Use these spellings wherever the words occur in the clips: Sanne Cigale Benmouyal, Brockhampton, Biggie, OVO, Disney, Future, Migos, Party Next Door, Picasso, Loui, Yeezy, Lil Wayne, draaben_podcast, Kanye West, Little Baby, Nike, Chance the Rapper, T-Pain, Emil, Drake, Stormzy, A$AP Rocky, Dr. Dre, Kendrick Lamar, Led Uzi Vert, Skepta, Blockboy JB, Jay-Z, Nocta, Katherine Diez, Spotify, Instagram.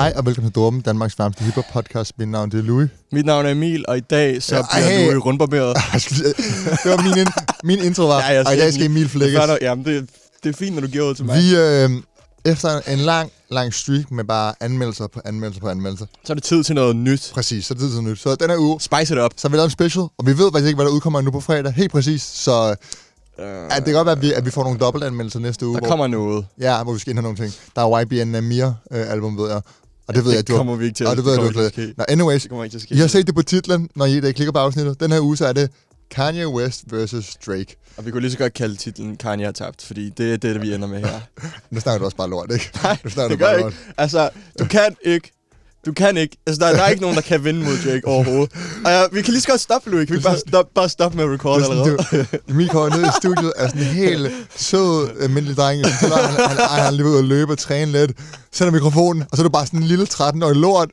Hej og velkommen til Dråben, Danmarks varmeste hiphop podcast. Mit navn er Loui. Mit navn er Emil, og i dag så bliver Loui rundbarberet. Det var min intro var, ja, og i dag skal Emil flækkes. Jamen, det er fint, når du giver det til mig. Vi, efter en lang streak med bare anmeldelser, så er det tid til noget nyt. Præcis, så er det tid til noget nyt. Så den her uge... Spice it up. Så har vi lavet en special, og vi ved faktisk ikke, hvad der udkommer nu på fredag. Helt præcis, så... Ja, det kan godt være, at vi får nogle dobbeltanmeldelser næste uge. Der kommer noget. Ja, hvor vi skal ind have nogle ting. Der er YBN Amir-album, ved jeg. Og det ved jeg, kommer vi ikke til. Og det ved jeg, du ikke. Nå, anyways, I har set det på titlen, når I klikker på afsnittet. Den her uge, så er det Kanye West vs. Drake. Og vi kunne lige så godt kalde titlen Kanye har tabt, fordi det er det, vi ender med her. Nu snakker du også bare lort, ikke? Nej, det gør ikke. Altså, du kan ikke. Altså, der er ikke nogen, der kan vinde mod Drake overhovedet. Og vi kan lige så godt stoppe, Loui. Kan vi bare stoppe med at record allerede? Emil kommer ned i studiet af sådan en helt sød, almindelig dreng. Han er lige ved at løbe og træne lidt. Sætter mikrofonen, og så er du bare sådan en lille 13-årig lort.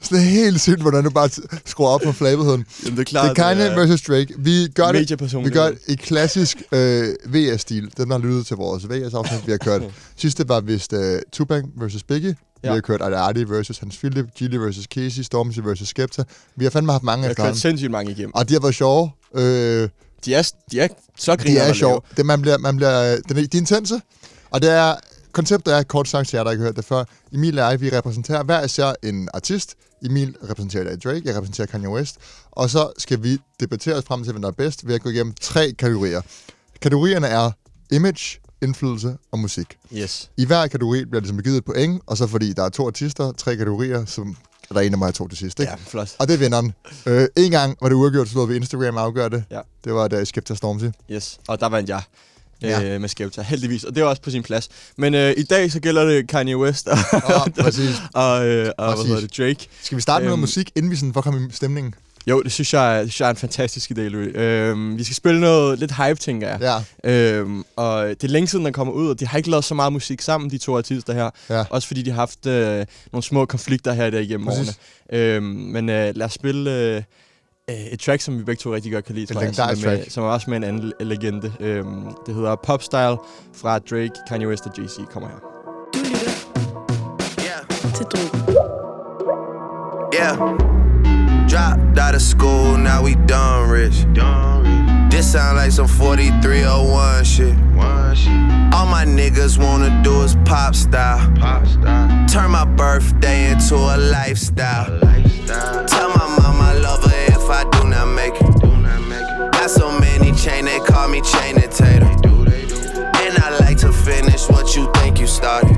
Sådan helt sygt, hvordan du bare skruer op på flabetheden. Jamen, det er klart. Det er Kanye vs. Drake. Vi gør det i klassisk VS-stil. Den har lyttet til vores VS-afsnit, vi har kørt. Sidste var vist Tupac vs. Biggie. Ja. Vi har kørt Artie vs. Hans Philip, Gilly vs. Casey, Stormzy vs. Skepta. Vi har fandme haft mange af dem. Jeg har kørt sindssygt mange igennem. Og de har været sjove. De er så griner. De er sjove. De er intense. Og det er... Konceptet er, kort sagt til jer, der ikke har hørt det før, Emil og jeg, vi repræsenterer hver især en artist. Emil repræsenterer Drake, jeg repræsenterer Kanye West. Og så skal vi debattere os frem til, hvem der er bedst, ved at gå igennem 3 kategorier. Kategorierne er image, indflydelse og musik. Yes. I hver kategori bliver det som givet et point, og så fordi der er 2 artister, 3 kategorier, som der er en af mig 2 til sidst. Ikke? Ja, flot. Og det er vinderen. En gang var det uafgjort, så lod vi Instagram afgøre det. Ja. Det var da Skepta Stormzy. Yes, og der vandt jeg. Ja. Med Skepta, heldigvis. Og det var også på sin plads. Men i dag, så gælder det Kanye West og, og hvad hedder det, Drake. Skal vi starte med noget musik, inden vi sådan, hvor kom i stemningen? Jo, det synes jeg er en fantastisk idé, Loui. Vi skal spille noget lidt hype, tænker jeg. Ja. Og det er længe siden, den kommer ud, og de har ikke lavet så meget musik sammen, de 2 artister her. Ja. Også fordi de har haft nogle små konflikter her i dag igennem årene. Men lad os spille... et track, som vi begge 2 rigtig godt kan lide, tror jeg, som er også med en anden legende. Det hedder Popstyle fra Drake, Kanye West og Jay-Z. Kommer her. Du lytter til Dråben. Yeah. Dropped out of school, now we done rich. This sound like some 4301 shit. All my niggas wanna do is pop style. Turn my birthday into a lifestyle. Tell my mama I love her if I do not make it. Got so many chain, they call me chain and tater. And I like to finish what you think you started.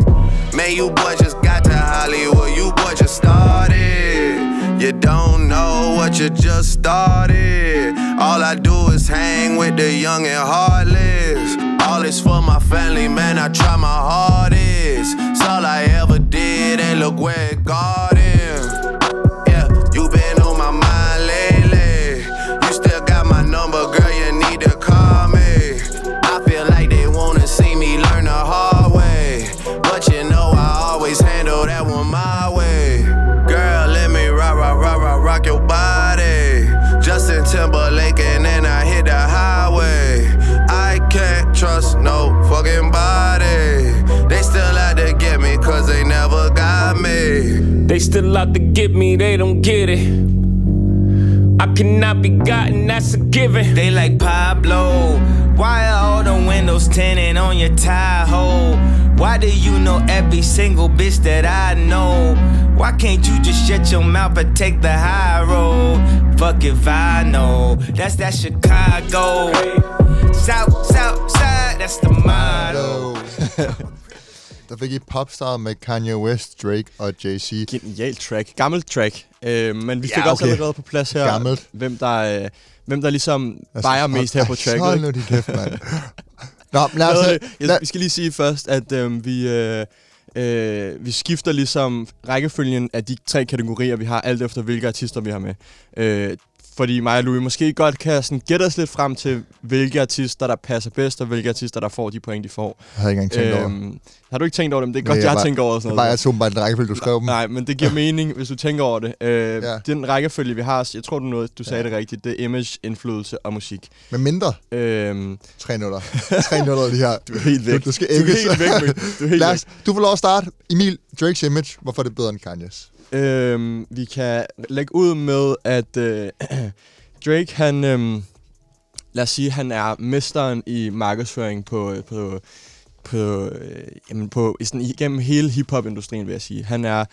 Man, you boy just got to Hollywood, you boy just started. You don't know what you just started. All I do is hang with the young and heartless. All is for my family, man, I try my hardest. It's all I ever did, and look where it got in. Timbaland and then I hit the highway. I can't trust no fucking body. They still out to get me cause they never got me. They still out to get me, they don't get it. I cannot be gotten, that's a given. They like Pablo. Why are all the windows tinted on your Tahoe? Why do you know every single bitch that I know? Why can't you just shut your mouth and take the high road? Fuck if I know, that's that Chicago. South side, that's the motto. Der fik I Popstar med Kanye West, Drake og Jay-Z. Genial track. Gammelt track. Men vi fik også allerede på plads her, gammelt. Hvem der ligesom vejer mest her på tracket. Hold nu din kæft, mand. Nå, men vi skal lige sige først, at vi skifter ligesom rækkefølgen af de 3 kategorier, vi har, alt efter hvilke artister vi har med. Fordi mig og Loui måske godt kan sådan gætte os lidt frem til, hvilke artister, der passer bedst, og hvilke artister, der får de point, de får. Jeg havde ikke engang tænkt over. Har du ikke tænkt over dem? Det er godt, jeg har tænkt over sådan noget. Bare jeg tog dem bare en rækkefølge, du skrev dem. Nej, men det giver mening, hvis du tænker over det. Den rækkefølge, vi har, jeg tror, du sagde det rigtigt, det er image, indflydelse og musik. Med mindre? 3-0. 3-0 det her. Du er helt væk. Du skal væk. Du får lov at starte. Emil, Drake's image, hvorfor er det bedre end Kanye's? Vi kan lægge ud med, at Drake, han, lad os sige, han er mesteren i markedsføring på sådan igennem hele hiphop-industrien, vil jeg sige. Han er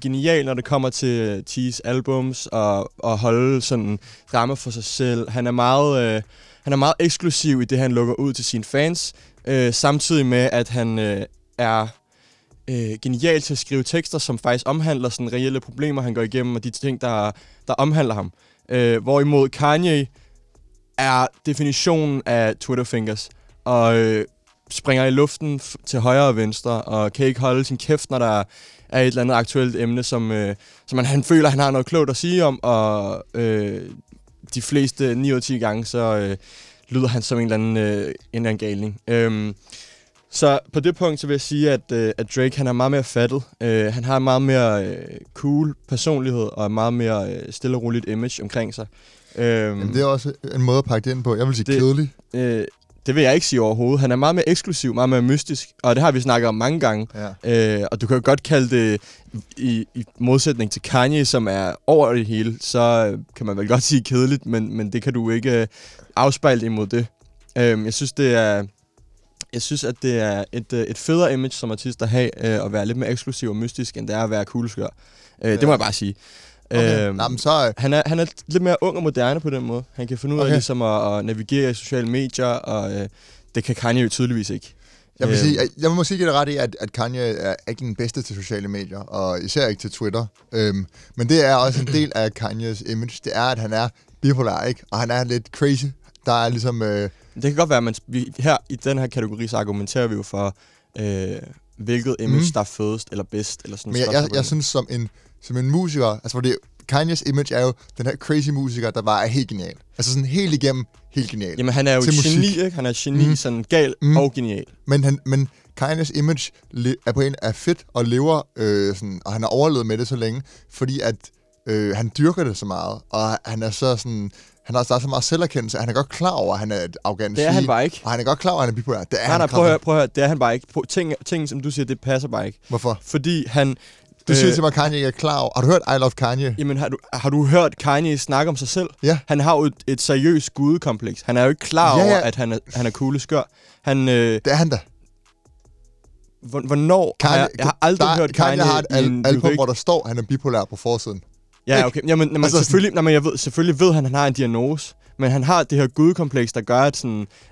genial, når det kommer til T's albums og holde sådan rammer for sig selv. Han er meget eksklusiv i det, han lukker ud til sine fans, samtidig med, at han er genialt til at skrive tekster, som faktisk omhandler sådan reelle problemer, han går igennem, og de ting, der omhandler ham. Hvorimod Kanye er definitionen af Twitterfingers, og springer i luften til højre og venstre, og kan ikke holde sin kæft, når der er et eller andet aktuelt emne, som han føler, han har noget klogt at sige om, og de fleste 9 ud af 10 gange, så lyder han som en eller anden galning. Så på det punkt, så vil jeg sige, at Drake, han er meget mere fattet. Han har en meget mere cool personlighed og en meget mere stille og roligt image omkring sig. Det er også en måde at pakke det ind på. Jeg vil sige kedelig. Det vil jeg ikke sige overhovedet. Han er meget mere eksklusiv, meget mere mystisk, og det har vi snakket om mange gange. Ja. Og du kan jo godt kalde det, i modsætning til Kanye, som er over det hele, så kan man vel godt sige kedeligt, men det kan du ikke afspejle imod det. Jeg synes, at det er et federe image som artist at have, at være lidt mere eksklusiv og mystisk, end det er at være kugleskør. Det må jeg bare sige. Okay. Han er lidt mere ung og moderne på den måde. Han kan finde ud af ligesom at navigere i sociale medier, og det kan Kanye jo tydeligvis ikke. Jeg må sige, at det er ret i, at Kanye er ikke den bedste til sociale medier, og især ikke til Twitter. Men det er også en del af Kanyes image. Det er, at han er bipolar, ikke? Og han er lidt crazy. Der er ligesom... Det kan godt være, at her i den her kategori, så argumenterer vi jo for, hvilket image, der er fedest eller bedst. Eller sådan. Men jeg synes, som en musiker, altså fordi Kanye's image er jo den her crazy musiker, der bare er helt genial. Altså sådan helt igennem, helt genial. Jamen han er jo et geni, ikke? Han er et geni, sådan gal og genial. Men Kanye's image er fedt og lever, sådan, og han har overlevet med det så længe, fordi at han dyrker det så meget, og han er så sådan... Han har også så meget selverkendelse, han er godt klar over, at han er et arrogant. Det er han bare ikke. Og han er godt klar over, at han er bipolar. Det er han. Prøv at høre. Det er han bare ikke. Ting, som du siger, det passer bare ikke. Hvorfor? Fordi han... Du siger til mig, at Kanye ikke er klar over. Har du hørt I Love Kanye? Jamen, har du hørt Kanye snakke om sig selv? Ja. Han har jo et seriøst gudekompleks. Han er jo ikke klar over, at han er kugleskør. Det er han da. Hvornår? Jeg har aldrig hørt Kanye har et album, hvor der står, han er bipolar på forsiden. Ja, okay. Jamen, altså, selvfølgelig ved han har en diagnose, men han har det her gudekompleks, der gør,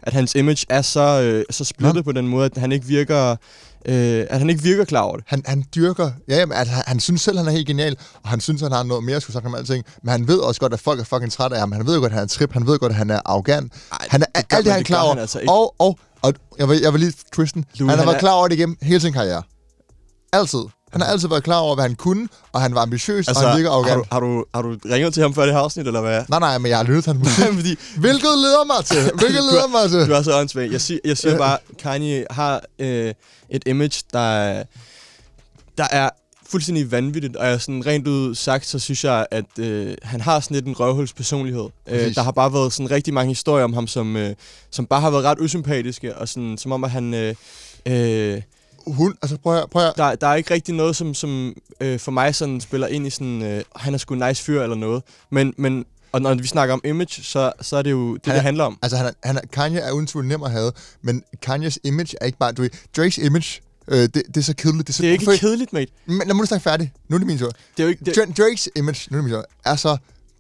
at hans image er så splittet på den måde, at han ikke virker... at han ikke virker klar over det. Han dyrker... Ja, jamen, at han synes selv, han er helt genial, og han synes, han har noget mere at skulle snakke om alting, men han ved også godt, at folk er fucking trætte af ham. Han ved godt, at han er en trip. Han ved godt, at han er arrogant. Han er alt det, han er klar over. Altså og jeg vil lige... Christian, han har været klar over det igennem hele sin karriere. Altid. Han har altid været klar over, hvad han kunne, og han var ambitiøs, altså, og han virker arrogant. Har du ringet til ham før det her afsnit, eller hvad? Nej, men jeg har lyttet til hans musik. Fordi... Hvilket leder mig til? Du er så åndssvagt. Jeg siger bare, Kanye har et image, der er fuldstændig vanvittigt, og jeg sådan rent ud sagt, så synes jeg, at han har sådan lidt en røvhulspersonlighed. Der har bare været sådan rigtig mange historier om ham, som bare har været ret usympatiske, og sådan, som om, at han... altså prøv at... Der er ikke rigtig noget, som for mig sådan spiller ind i sådan, han er sgu en nice fyr eller noget. Men og når vi snakker om image, så er det jo det, det handler om. Altså Kanye er uden tvivl nem at have, men Kanyes image er ikke bare... Du ved, Drakes image, det er så kedeligt. Det er ikke kedeligt, mate. Men lad mig snakke færdig. Nu er det min tur. Det er jo ikke... Drakes image, nu er det min tur, er så...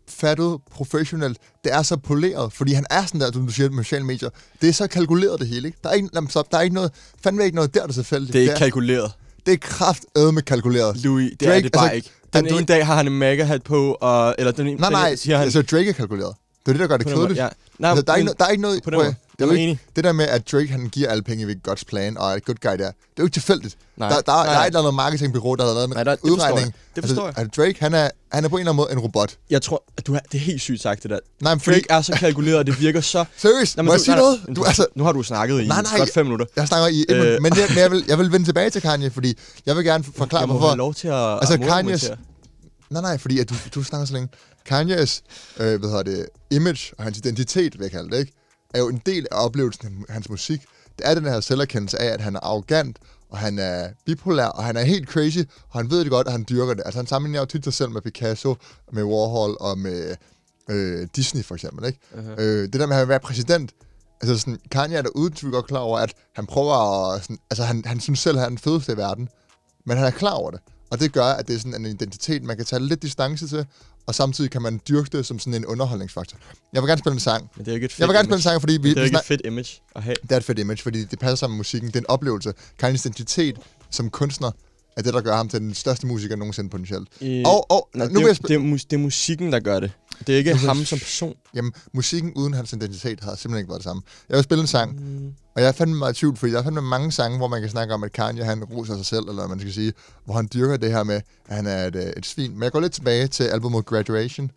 fattet, professionelt, det er så poleret, fordi han er sådan der, du siger, med sociale medier. Det er så kalkuleret det hele, ikke? Der er ikke noget der tilfældigt. Det er ikke kalkuleret. Det er kraftedme kalkuleret. Loui, det Drake, er det bare altså, ikke. Den ene dag har han en MAGA-hat på, og, eller den ene... Nej, siger han... altså Drake er kalkuleret. Det er det, der gør det kedeligt. Ja. Altså, der er ikke noget... Det der med, at Drake han giver alle penge ved God's plan, og at Good Guy der, det er jo ikke tilfældigt. Der er et eller andet marketingbureau, der har lavet en udregning. Det forstår jeg. Altså, Drake, han er på en eller anden måde en robot. Jeg tror, at det er helt sygt sagt, det der. Nej, Drake fordi... er så kalkuleret, og det virker så... Seriøst? Må jeg sige noget? Nu har du snakket i godt 5 minutter. Jeg snakker i... Men jeg vil vende tilbage til Kanye, fordi jeg vil gerne forklare, hvorfor... Jeg må have lov til at... Altså, Kanyes... Nej, fordi at du snakker så længe. Kanyes image og hans identitet, vil jeg kalde det, ikke? Er jo en del af oplevelsen af hans musik. Det er den her selverkendelse af, at han er arrogant, og han er bipolær, og han er helt crazy, og han ved det godt, og han dyrker det. Altså, han sammenligner jo tit sig selv med Picasso, med Warhol og med Disney, for eksempel, ikke? Uh-huh. Det der med, at han vil være præsident. Altså, sådan, Kanye er der udtryk og klar over, at han prøver at... Sådan, altså, han synes selv, at han er den fedeste i verden, men han er klar over det. Og det gør, at det er sådan en identitet, man kan tage lidt distance til, og samtidig kan man dyrke det som sådan en underholdningsfaktor. Jeg vil gerne spille en sang. Men det er jo ikke et fedt image. Fordi vi, det er jo ikke et fedt image at have. Det er et fedt image, fordi det passer sammen med musikken. Det er en oplevelse. Kanyes identitet som kunstner er det, der gør ham til den største musiker nogensinde potentielt. Det er musikken, der gør det. Det er ikke ham som person. Jamen, musikken uden hans identitet har simpelthen ikke været det samme. Jeg vil spille en sang, og jeg er fandme meget i tvivl, fordi der er fandme mange sange, hvor man kan snakke om, at Kanye han roser sig selv, eller man skal sige, hvor han dyrker det her med, at han er et svin. Men jeg går lidt tilbage til albumet Graduation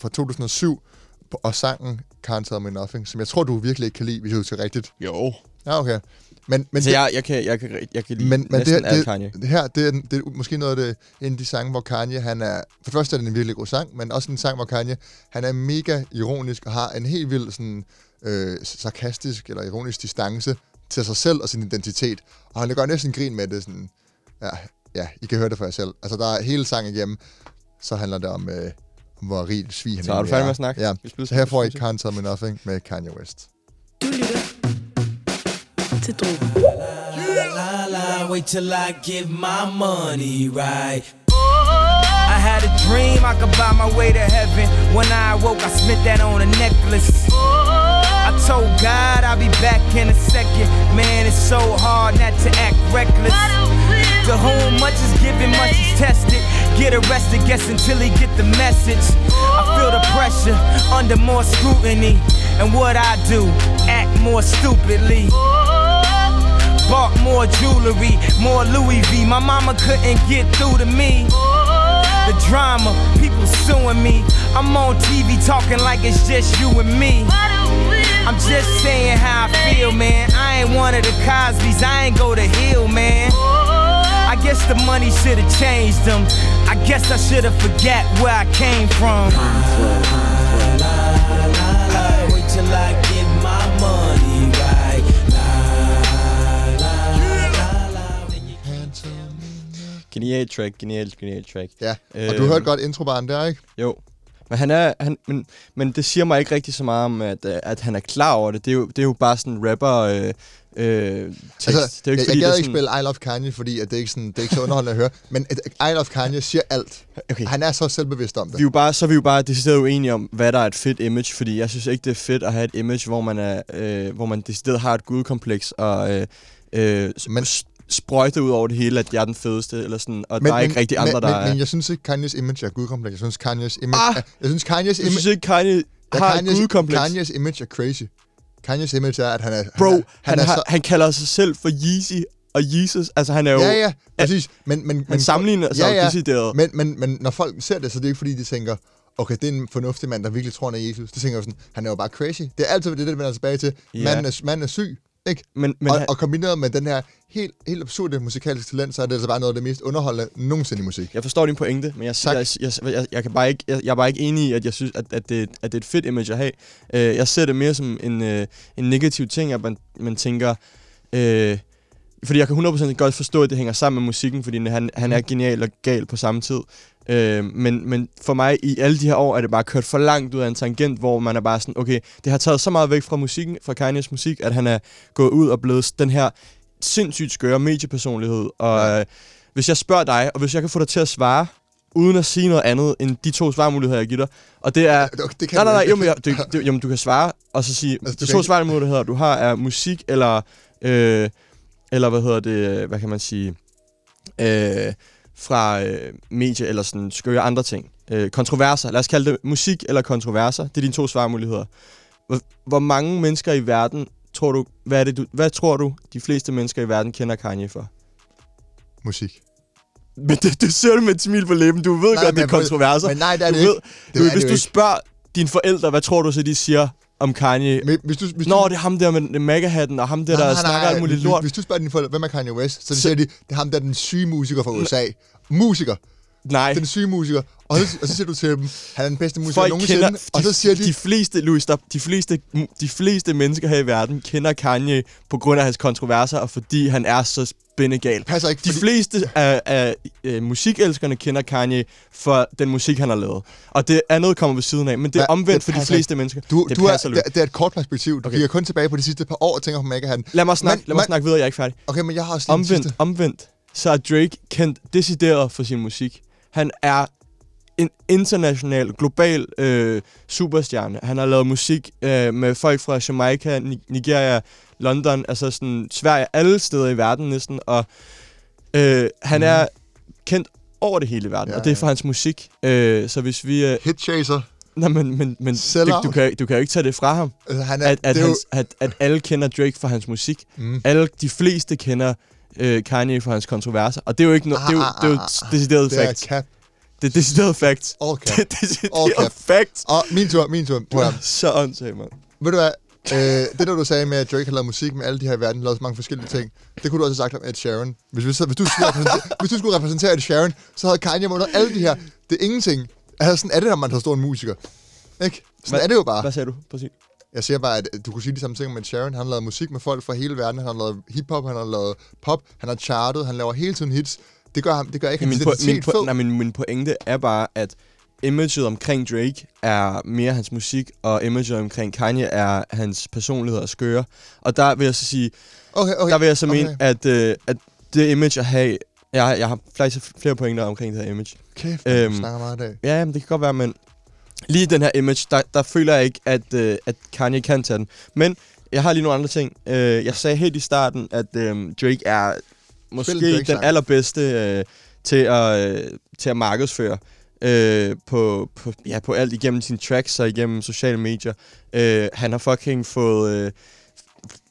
fra 2007, og sangen Can't Tell Me Nothing, som jeg tror, du virkelig ikke kan lide, hvis du husker rigtigt. Jo. Ja, okay. Men så jeg kan lide næsten alt Kanye. Det her, det er måske noget af det, en af de sange, hvor Kanye, han er... For det første er det en virkelig god sang, men også en sang, hvor Kanye, han er mega ironisk og har en helt vild sådan, sarkastisk eller ironisk distance til sig selv og sin identitet. Og han gør næsten grin med det sådan... Ja, I kan høre det for jer selv. Altså, der er hele sangen igennem, så handler det om, hvor rigt svig han er. Så har du fandme at snakke? Ja. Så her får I Can't Tell Me Nothing med Kanye West. Du lytter til Dråben. Wait till I give my money right. I had a dream I could buy my way to heaven. When I awoke, I spent that on a necklace. I told God I'll be back in a second. Man, it's so hard not to act reckless. To whom much is given, much is tested. Get arrested, guess until he get the message. I feel the pressure under more scrutiny. And what I do, act more stupidly. Bought more jewelry, more Loui V. My mama couldn't get through to me. The drama, people suing me. I'm on TV talking like it's just you and me. I'm just saying how I feel, man. I ain't one of the Cosbys, I ain't go to Hill, man. I guess the money should've changed them. I guess I should've forgot where I came from. Wait till I get my money right. Genial track. Ja, og du hørte godt introbaren der, ikke? Jo. Men men det siger mig ikke rigtig så meget om, at han er klar over det. Det er jo bare sådan rapper tekst. Altså, det er jo ikke, jeg gad ikke spille I Love Kanye, fordi at det er ikke så underholdende at høre. Men I Love Kanye siger alt. Okay. Han er så selvbevidst om det. Vi er jo bare decideret uenige om, hvad der er et fedt image, fordi jeg synes ikke, det er fedt at have et image, hvor man er, hvor man decideret har et gudkompleks og sprøjte ud over det hele, at jeg er den fedeste, eller sådan, og der er ikke rigtig andre, der er... Men jeg synes ikke, Kanyes image er gudkompleks. Jeg synes, Kanyes image er... Kanye har et gudkompleks. Kanyes image er crazy. Kanyes image er, at han er... Han kalder sig selv for Yeezy og Jesus. Altså, han er jo... Ja, præcis. Men sammenligner sig decideret. Men når folk ser det, så er det ikke, fordi de tænker... Okay, det er en fornuftig mand, der virkelig tror, han er Jesus. Det tænker jo sådan, han er jo bare crazy. Det er altid det, vender tilbage til. Yeah. Manden er syg. Ikke? Men kombineret med den her helt absurde musikalske talent, så er det altså bare noget af det mest underholdende nogensinde i musik. Jeg forstår din pointe, men jeg er bare ikke enig i, at jeg synes, at det er et fedt image at have. Jeg ser det mere som en negativ ting, at man tænker... Fordi jeg kan 100% godt forstå, at det hænger sammen med musikken, fordi han er genial og gal på samme tid. Men for mig i alle de her år er det bare kørt for langt ud af en tangent, hvor man er bare sådan, okay, det har taget så meget væk fra musikken, fra Kanyes musik, at han er gået ud og blevet den her sindssygt skøre mediepersonlighed. Og hvis jeg spørger dig, og hvis jeg kan få dig til at svare, uden at sige noget andet end de to svarmuligheder, jeg giver dig. Og det er... Du kan svare, og så sige, altså, de to svarmuligheder, du har, er musik eller... fra medier eller sådan skøre andre ting. kontroverser. Lad os kalde det musik eller kontroverser. Det er dine to svarmuligheder. Hvor mange mennesker i verden tror du, hvad tror du, de fleste mennesker i verden kender Kanye for? Musik. Men du ser det med et smil på læben. Du ved godt, det er kontroverser. Men nej, det er det ikke. Hvis du spørger dine forældre, hvad tror du så, de siger om Kanye? Men hvis du det er ham der med mega-hatten, og ham der, der snakker alt muligt lort. Hvis du spørger dine forældre, hvem er Kanye West, så siger de, det er ham der, den syge musiker fra USA. Musiker. Nej. Den syge musiker. Og så siger du til dem, han er den bedste musiker nogensinde. Og så siger de... De fleste mennesker her i verden kender Kanye på grund af hans kontroverser, og fordi han er så spindegal. Passer ikke. De fleste af musikelskerne kender Kanye for den musik, han har lavet. Og det andet kommer ved siden af, men det er omvendt for de fleste mennesker. Det er et kort perspektiv. Okay. Vi er kun tilbage på de sidste par år og tænker, om jeg ikke har den. Lad mig snakke videre, jeg er ikke færdig. Okay, men jeg har også omvendt. Så er Drake kendt decideret for sin musik. Han er en international, global superstjerne. Han har lavet musik med folk fra Jamaica, Nigeria, London, altså sådan Sverige, alle steder i verden næsten. Og han er kendt over det hele i verden, og det er for hans musik. Så hvis vi... Hitchaser. Nej, men du kan jo ikke tage det fra ham, altså, han er, at alle kender Drake for hans musik. Mm. De fleste kender... Kanye for hans kontroverser. Og det er jo ikke noget... Det er jo decideret facts. Det er decideret facts. Det er decideret facts. Min tur. Ja, så åndssigt, mand. Ved du hvad? Det der, du sagde med, at Drake har lavet musik med alle de her i verden, lavet så mange forskellige ting, det kunne du også have sagt om Ed Sheeran. Hvis du skulle repræsentere Ed Sheeran, så havde Kanye vundet alle de her. Det er ingenting. Altså, sådan er det, når man har stor en musiker. Ikke? Sådan er det jo bare. Hvad sagde du præcis? Jeg siger bare, at du kunne sige de samme ting med Sharon. Han har lavet musik med folk fra hele verden. Han har lavet hiphop, han har lavet pop, han har chartet, han laver hele tiden hits. Det gør ikke hans identitet fed. Nej, men min pointe er bare, at imaget omkring Drake er mere hans musik, og imaget omkring Kanye er hans personlighed og skøre. Og der vil jeg så sige, mene, at det image at have... Jeg har flere pointer omkring det her image. Kæft, du snakker meget i dag. Ja, men det kan godt være, men... Lige den her image, der føler jeg ikke, at Kanye kan tage den. Men jeg har lige nogle andre ting. Jeg sagde helt i starten, at Drake er måske den allerbedste til at markedsføre på alt igennem sine tracks og igennem sociale medier. Han har fucking fået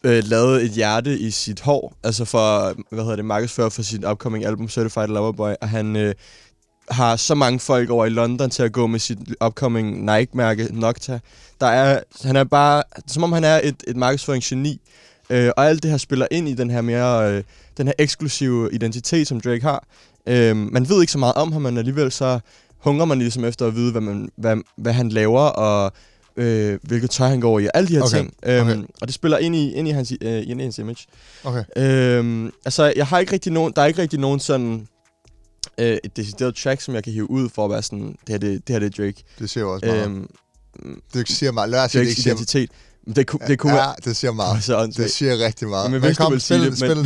lavet et hjerte i sit hår, altså for, markedsføre for sit upcoming album Certified Loverboy, og han... har så mange folk over i London til at gå med sit upcoming Nike-mærke, Nocta. Han er bare... Som om han er et markedsføringsgeni. Og alt det her spiller ind i den her mere... den her eksklusive identitet, som Drake har. Man ved ikke så meget om ham, men alligevel så hungrer man ligesom efter at vide, hvad han laver, og hvilket tøj han går i, og alle de her ting. Og det spiller ind i hans image. Okay. Altså, der er ikke rigtig nogen sådan... et decideret track, som jeg kan hive ud for at være sådan, det her, det er Drake. Det siger jo også meget. Det siger meget. Lad os sige, det ikke siger meget. Identitet. Det kunne være... det siger meget. Det siger rigtig meget. Men kom, spil en sang.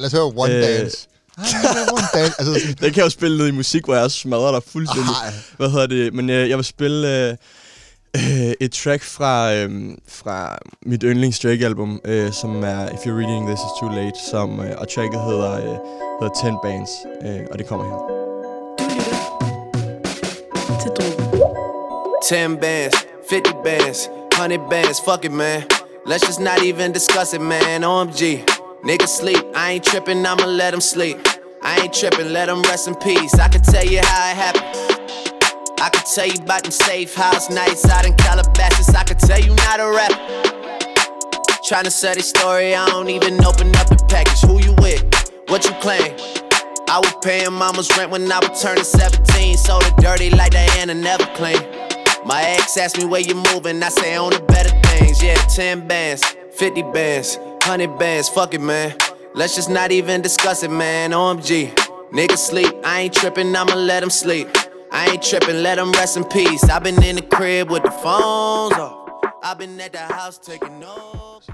Lad os høre One Dance. One Dance. Altså, sådan... Det kan jeg jo spille ned i musik, hvor jeg også smadrer dig fuldstændig. Men jeg vil spille... et track fra mit yndlings Drake-album, som er If You're Reading This Is Too Late, og tracket hedder 10 Bands, og det kommer her. Til Dråben. 10 bands, 50 bands, 100 bands, fuck it, man. Let's just not even discuss it, man. OMG, niggas sleep. I ain't trippin', I'ma let them sleep. I ain't trippin', let them rest in peace. I can tell you how it happened. I could tell you about them safe house nights out in Calabasas. I could tell you not a rapper. Tryna sell this story, I don't even open up the package. Who you with? What you claim? I was paying mama's rent when I was turning 17. So the dirty like Diana never claimed. My ex asked me where you moving, I say on the better things. Yeah, 10 bands, 50 bands, 100 bands, fuck it, man. Let's just not even discuss it, man. OMG, niggas sleep. I ain't trippin', I'ma let them sleep. I ain't trippin', let them rest in peace. I've been in the crib with the phones off. I've been at the house taking notes.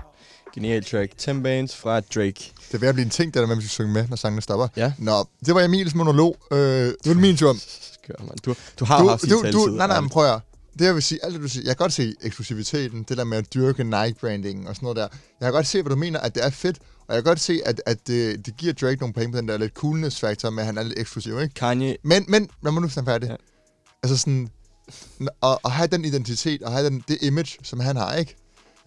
Genial track. 10 bands fra Drake. Det er ved at blive en ting, der med, man skal synge med, når sangene stopper. Ja. Nå, det var Emils monolog. Det var min tur. Skør, man. Du har jo haft sin taletid. Nej, men prøv at høre. Det jeg vil sige, alt det du siger, jeg kan godt se eksklusiviteten, det der med at dyrke Nike-brandingen og sådan noget der. Jeg kan godt se, hvad du mener, at det er fedt. Og jeg kan godt se, at det giver Drake nogle penge på den der lidt coolness-faktor med, at han er lidt eksklusiv, ikke? Kanye. Men lad mig nu snakke færdig. Ja. Altså sådan, at have den identitet, og have den, det image, som han har, ikke?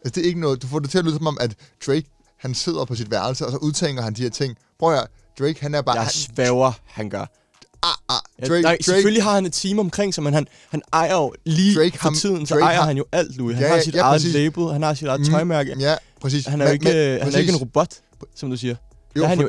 Altså det er ikke noget, du får det til at lyde som om, at Drake, han sidder på sit værelse, og så udtænker han de her ting. Prøv at høre, Drake, han er bare... Jeg svæver, han gør. Drake. Selvfølgelig har han et team omkring sig, men han ejer jo lige Drake, for tiden, så Drake ejer han jo alt, Loui. Han har sit eget label, han har sit eget tøjmærke. Ja, præcis. Han er jo ikke en robot, som du siger. Jo, han men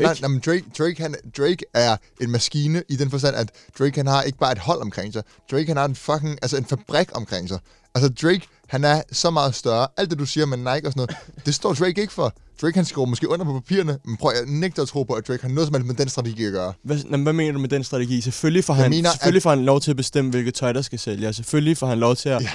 Drake er en maskine i den forstand, at Drake, han har ikke bare et hold omkring sig. Drake, han har en fabrik omkring sig. Altså, Drake, han er så meget større. Alt det, du siger med Nike og sådan noget, det står Drake ikke for. Drake, han skriver måske under på papirerne, men prøv at nægte at tro på, at Drake har noget som helst med den strategi at gøre. Hvad mener du med den strategi? Selvfølgelig får han lov til at bestemme, hvilket tøj, der skal sælge. Selvfølgelig får han lov til at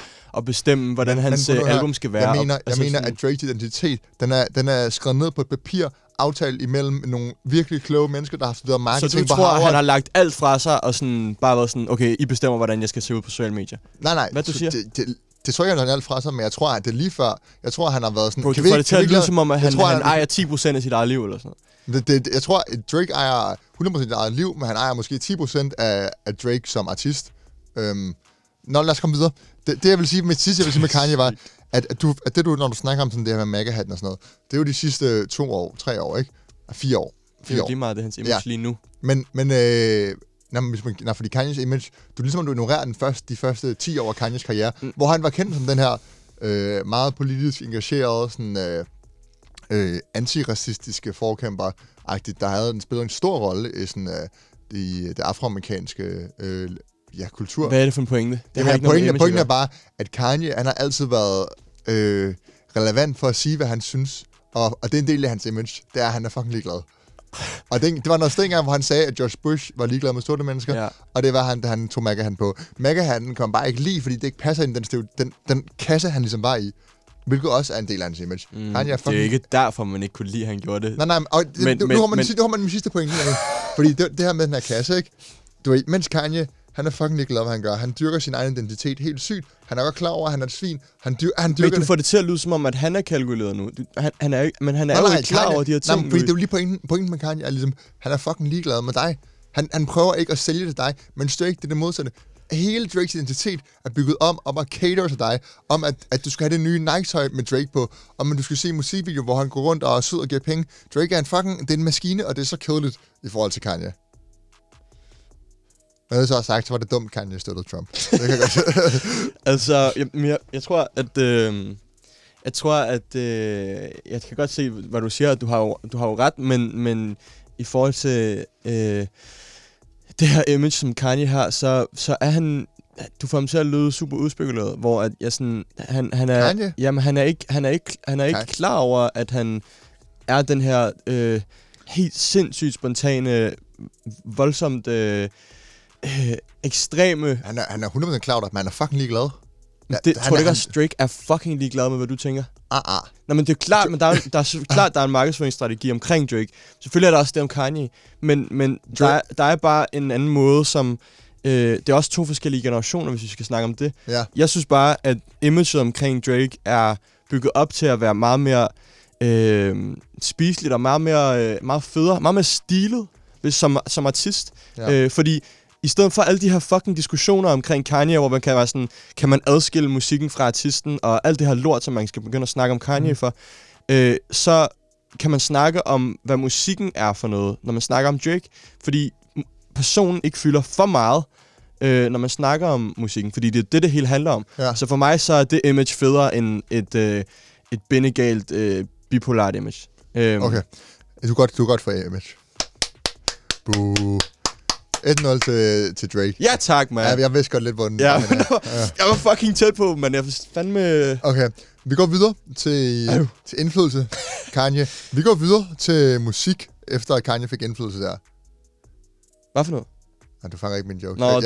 bestemme, hvordan hans album skal være. Jeg mener, at Drakes identitet, den er skrevet ned på et papir, aftalt imellem nogle virkelig kloge mennesker, der har studeret marketing. Så du tror, at han har lagt alt fra sig, og sådan bare været sådan, okay, I bestemmer, hvordan jeg skal se ud på social media? Nej. Hvad du siger? Det tror jeg ikke, han har alt fra sig, men jeg tror, at det lige før... Jeg tror, han har været sådan... Bro, du får det til at lyde, som om at han ejer 10% af sit eget liv, eller sådan noget. Jeg tror, at Drake ejer 100% af sit eget liv, men han ejer måske 10% af Drake som artist. Nå, lad os komme videre. Det jeg vil sige med sidste, jeg vil sige med Kanye, var, at det du, når du snakker om sådan det her med MAGA-hatten og sådan noget, det er jo de sidste 2 år, 3 år, ikke? 4 år. Det er jo lige meget, det er hans image lige nu. Men fordi Kanyes image, du ligesom du ignorerer de første 10 år af Kanyes karriere, hvor han var kendt som den her meget politisk engagerede, sådan antiracistiske forkæmper-agtigt, der havde spillet en stor rolle i sådan i det afroamerikanske kultur. Hvad er det for en pointe? Pointen er bare, at Kanye, han har altid været relevant for at sige, hvad han synes, og det er en del af hans image, det er, at han er fucking ligeglad. Og det var noget sted engang, hvor han sagde, at George Bush var ligeglad med sorte mennesker, og det var han, da han tog MAGA-hatten på. MAGA-hatten kom bare ikke lige, fordi det ikke passer ind i den kasse, han ligesom var i, hvilket også er en del af hans image. Det er jo ikke derfor, man ikke kunne lide, han gjorde det. Nej, og nu har man min sidste pointe. Fordi det her med den her kasse, ikke? Du ved, mens Kanye, han er fucking ligeglad, hvad han gør. Han dyrker sin egen identitet helt sygt. Han er godt klar over, at han er et svin. Men du får det til at lyde som om, at han er kalkuleret nu. Han er ikke, men han er jo ikke klar over de her ting. Nej, fordi det er jo lige pointen med Kanye, er ligesom, han er fucking ligeglad med dig. Han prøver ikke at sælge det til dig, men det er ikke det modsatte. Hele Drakes identitet er bygget om at cater til dig, om at du skal have det nye Nike-tøj med Drake på, om at du skal se en musikvideo, hvor han går rundt og sidder og giver penge. Drake er en maskine, og det er så kedeligt i forhold til Kanye. Når jeg så har sagt, så var det dumt, Kanye støttede Trump. Det kan jeg godt. Altså, jeg tror, at jeg kan godt se, hvad du siger, at du har jo ret, men i forhold til det her image, som Kanye har, så er han... Du får ham til at lyde super udspekuleret, hvor at jeg sådan... Han er ikke klar over, at han er den her helt sindssygt spontane, voldsomt... ekstreme... Han er 100% klar, at man er fucking ligeglad. Tror du ikke, at Drake er fucking ligeglad med, hvad du tænker? Nå, men det er klart, men der er en markedsføringsstrategi omkring Drake. Selvfølgelig er der også det om Kanye, men der er bare en anden måde, som... det er også 2 forskellige generationer, hvis vi skal snakke om det. Ja. Jeg synes bare, at imaget omkring Drake er bygget op til at være meget mere spiseligt og meget federe, meget mere stilet som artist. Ja. Fordi... I stedet for alle de her fucking diskussioner omkring Kanye, hvor man kan være sådan, kan man adskille musikken fra artisten, og alt det her lort, som man skal begynde at snakke om Kanye for, så kan man snakke om, hvad musikken er for noget, når man snakker om Drake, fordi personen ikke fylder for meget, når man snakker om musikken, fordi det er det hele handler om. Ja. Så for mig så er det image federe end et bindegalt, bipolart image. Okay. Du er godt for image. Buh. 1-0 til Drake. Ja, tak, man. Ja, jeg vidste godt lidt, hvor den er. Jeg var fucking tæt på, men jeg fandme... Okay, vi går videre til indflydelse, Kanye. Vi går videre til musik, efter at Kanye fik indflydelse der. Hvad for noget? Nej, du fanger ikke min joke. Jeg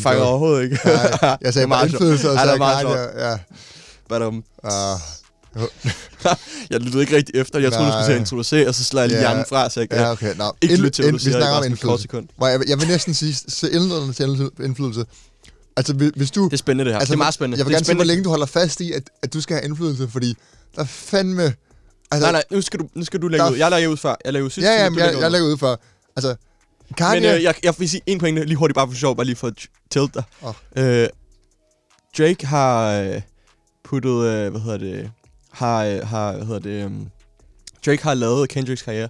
fanger overhovedet ikke. Nej, jeg sagde bare indflydelse, og så sagde Kanye. Ja. Badum. Jeg lyttede ikke rigtig efter. Jeg troede, du skulle til at introducere, og så slår jeg lige hjernen fra, så jeg ikke lytte til, hvad du siger. Vi snakker om indflydelse. Jeg vil næsten sige, så indledende til indflydelse. Altså, hvis du... Det er spændende, det her. Altså, det er meget spændende. Jeg vil gerne se, hvor længe du holder fast i, at du skal have indflydelse, fordi der er fandme... Altså, nej, nu skal du lægge ud. Jeg lagde ud før. Jeg lagde ud sidst. Ja, jeg lagde ud før. Altså, Kanye? Men jeg vil sige en pointe lige hurtigt, bare for sjov, bare lige for at tilt dig. Drake har puttet, Drake har lavet Kendricks karriere.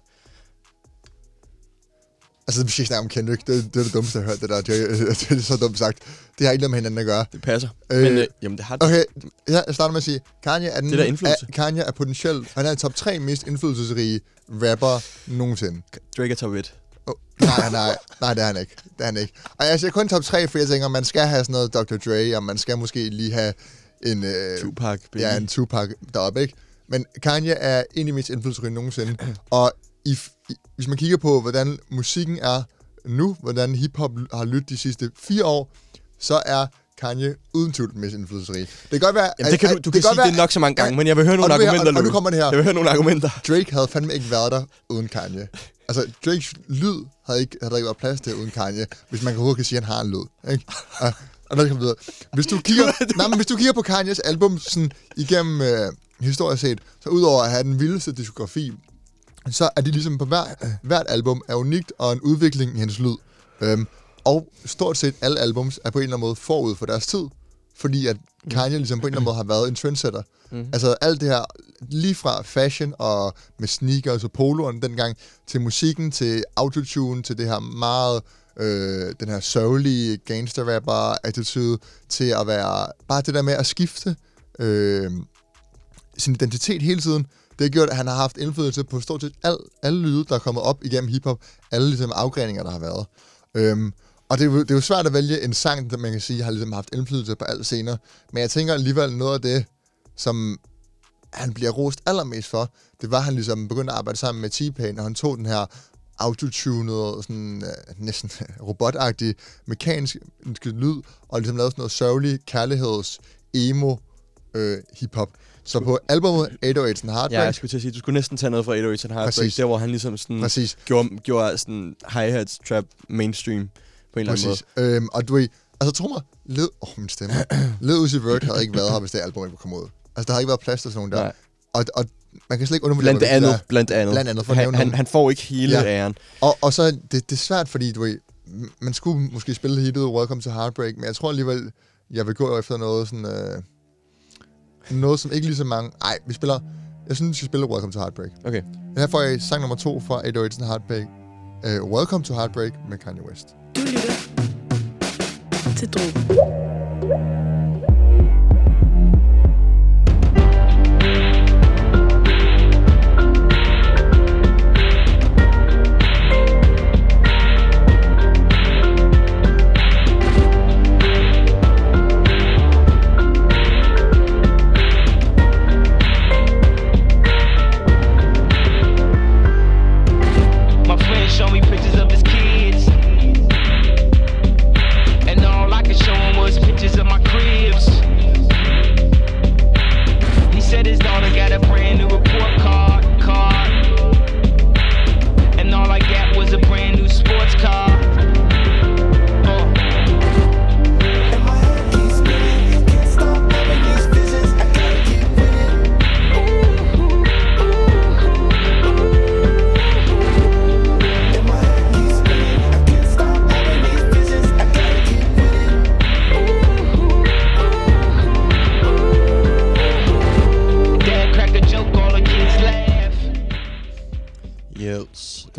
Altså, det er præcis om Kendrick. Det er det dummeste, jeg har hørt, det der. Det er så dumt sagt. Det har ikke noget med hinanden at gøre. Det passer. Men, jamen, det har det. Okay, jeg starter med at sige, Kanye er potentielt, han er top 3 mest indflydelsesrige rapper nogensinde. Drake er top 1. Oh, nej, det er han ikke. Det er han ikke. Og jeg siger kun top 3, for jeg tænker, man skal have sådan noget Dr. Dre, og man skal måske lige have en... Tupac. Ja, en Tupac deroppe, ikke? Men Kanye er en af de mest indflydelsesrige nogensinde, og hvis man kigger på, hvordan musikken er nu, hvordan hiphop har lyttet de sidste 4 år, så er Kanye uden tvivl den mest indflydelsesrige. Det kan godt være... Jamen, det kan du kan sige være, det nok så mange gange, men jeg vil høre nogle argumenter nu. Og nu kommer den her. Jeg vil høre nogle argumenter. Drake havde fandme ikke været der uden Kanye. Altså, Drakes lyd havde ikke været plads til uden Kanye, hvis man overhovedet kan sige, at han har en lyd. Ikke? Og der kan vi videre. Hvis du kigger på Kanyes album sådan, igennem historisk set, så udover at have den vildeste diskografi, så er de ligesom på hvert album er unikt og en udvikling i hans lyd. Og stort set alle albums er på en eller anden måde forud for deres tid, fordi at Kanye ligesom på en eller anden måde har været en trendsetter. Mm-hmm. Altså alt det her, lige fra fashion og med sneakers og poloerne dengang, til musikken, til autotune, til det her meget, den her sørgelige gangsterrapper-attitude, til at være, bare det der med at skifte sin identitet hele tiden. Det har gjort, at han har haft indflydelse på stort set alle lyde, der er kommet op igennem hiphop. Alle ligesom afgreninger, der har været. Og det er jo svært at vælge en sang, der man kan sige, har ligesom haft indflydelse på alt senere. Men jeg tænker alligevel, noget af det, som han bliver rost allermest for, det var, at han ligesom begyndte at arbejde sammen med T-Pain, og han tog den her autotunede, sådan næsten robotagtige, mekaniske lyd, og ligesom lavede sådan noget sørgelig kærligheds-emo-hiphop. Så på albumet 808's and Heartbreak... Ja, jeg skulle til at sige, du skulle næsten tage noget fra 808's and Heartbreak. Præcis. Der, hvor han ligesom sådan gjorde sådan hi-hats trap mainstream på en eller anden måde. Og du ved... Altså, tro mig, min stemme. Led Uzi Vert havde ikke været her, hvis det album ikke var kommet ud. Altså, der har ikke været plads til sådan nogle der. Og man kan slet ikke undervurdere... Blandt andet. Han får ikke hele æren. Og så, det er svært, fordi du ved... Man skulle måske spille hit ud Welcome to Heartbreak, men jeg tror alligevel, jeg vil gå efter noget sådan... Noget, som ikke lige så mange... Ej, vi spiller... Jeg synes, vi skal spille Welcome to Heartbreak. Okay. Her får jeg sang nummer 2 fra 808's and Heartbreak. Welcome to Heartbreak med Kanye West. Du lytter til Dråben.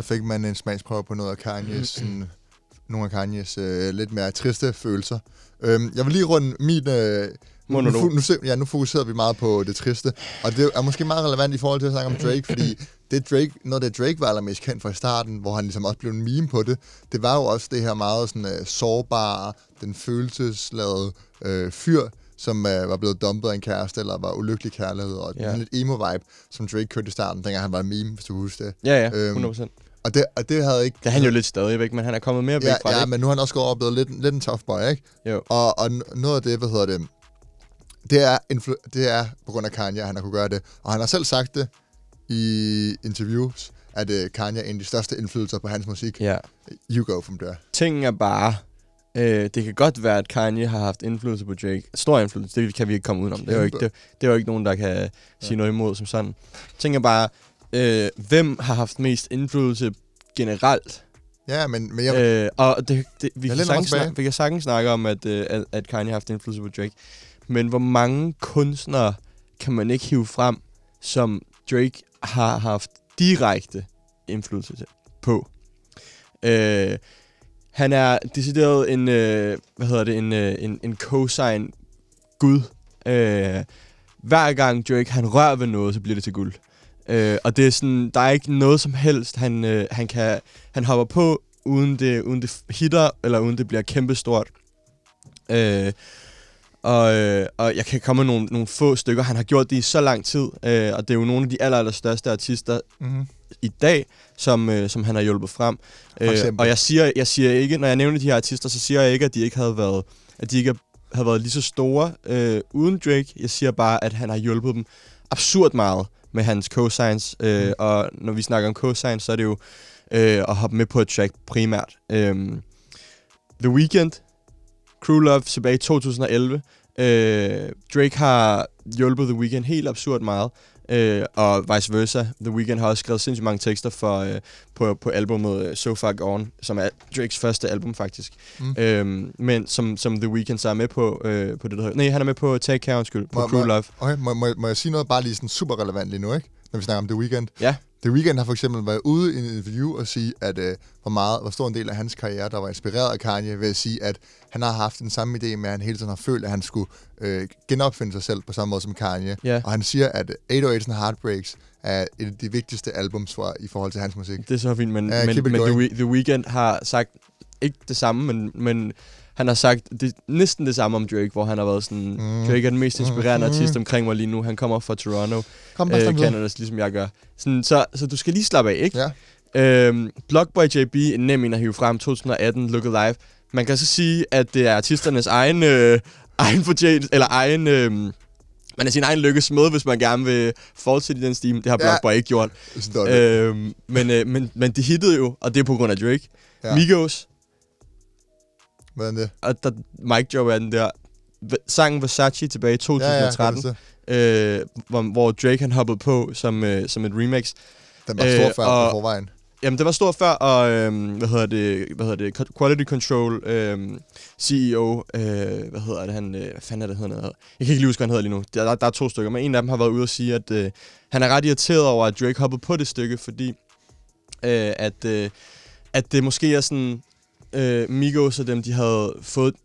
Fik man en smagsprøve på noget af Kanyes, nogle af Kanyes lidt mere triste følelser. Jeg vil lige runde min... Nu fokuserer vi meget på det triste, og det er måske meget relevant i forhold til at snakke om Drake, fordi Drake var allermest kendt fra starten, hvor han ligesom også blev en meme på det, det var jo også det her meget sådan, sårbare, den følelsesladede fyr, som var blevet dumpet af en kæreste, eller var ulykkelig kærlighed, og en lidt emo-vibe, som Drake kørte i starten, dengang han var en meme, hvis du husker det. Ja, 100%. Og det havde ikke... Det er han jo lidt stadigvæk, men han er kommet mere væk fra det. Ja, men nu har han også gået over og blevet lidt en tough boy, ikke? Jo. Og noget af det, det er på grund af Kanye, at han har kunne gøre det. Og han har selv sagt det i interviews, at Kanye er en af de største indflydelser på hans musik. Ja. You go from there. Tingen er bare... det kan godt være, at Kanye har haft indflydelse på Drake. Stor indflydelse, det kan vi ikke komme udenom. Det er jo ikke nogen, der kan sige noget imod som sådan. Jeg tænker bare... hvem har haft mest indflydelse generelt Ja, men jeg... og det, vi kan sagtens snakke om, at Kanye har haft indflydelse på Drake. Men hvor mange kunstnere kan man ikke hive frem, som Drake har haft direkte indflydelse på? Han er decideret en cosign gud. Hver gang Drake han rører ved noget, så bliver det til guld. Og det er sådan, der er ikke noget som helst han hopper på uden det hitter eller uden det bliver kæmpestort. Og jeg kan komme med nogle få stykker. Han har gjort det i så lang tid, og det er jo nogle af de allerstørste artister i dag, som han har hjulpet frem. Og jeg siger ikke, når jeg nævner de her artister, så siger jeg ikke, at de ikke havde været, lige så store uden Drake. Jeg siger bare, at han har hjulpet dem absurd meget med hans co-signs. Og når vi snakker om co-signs, så er det jo at hoppe med på et track primært. The Weeknd, Crew Love tilbage i 2011. Drake har hjulpet The Weeknd helt absurd meget. Og vice versa. The Weeknd har også skrevet sindssygt mange tekster på albumet So Far Gone, som er Drakes første album faktisk. Men som The Weeknd så er med på, på det der hedder... Nej, han er med på Take Care, på Crew Love. Okay, må jeg sige noget bare lige sådan super relevant lige nu, ikke? Når vi snakker om The Weeknd. Ja. The Weeknd har for eksempel været ude i en interview og sige, at hvor stor en del af hans karriere, der var inspireret af Kanye, ved at sige, at han har haft den samme idé med, at han hele tiden har følt, at han skulle genopfinde sig selv på samme måde som Kanye. Yeah. Og han siger, at 808's and Heartbreaks er et af de vigtigste albums i forhold til hans musik. Det er så fint, men The Weeknd har sagt ikke det samme, men han har sagt næsten det samme om Drake, hvor han har været sådan... Drake er den mest inspirerende artist omkring mig lige nu. Han kommer fra Toronto. Canada, ligesom jeg gør. Sådan, så du skal lige slappe af, ikke? Ja. Blockboy JB, nem en at hive frem. 2018, Look Alive. Man kan så sige, at det er artisternes egen fortjeneste, eller egen... man er sin egen lykkes med, hvis man gerne vil fortsætte i den stime. Det har Blockboy ikke gjort. Men de hittede jo, og det er på grund af Drake. Ja. Migos. Hvordan det? Og der Mike Joe er den der sangen Versace tilbage i 2013, hvor Drake han hoppede på som et remix. Den var stor før på forvejen. Jamen, det var stor før, og Quality Control, CEO, jeg kan ikke lige huske, hvad han hedder lige nu. Der er to stykker, men en af dem har været ude og sige, at han er ret irriteret over, at Drake hoppede på det stykke, fordi at det måske er sådan... Migos og dem, de havde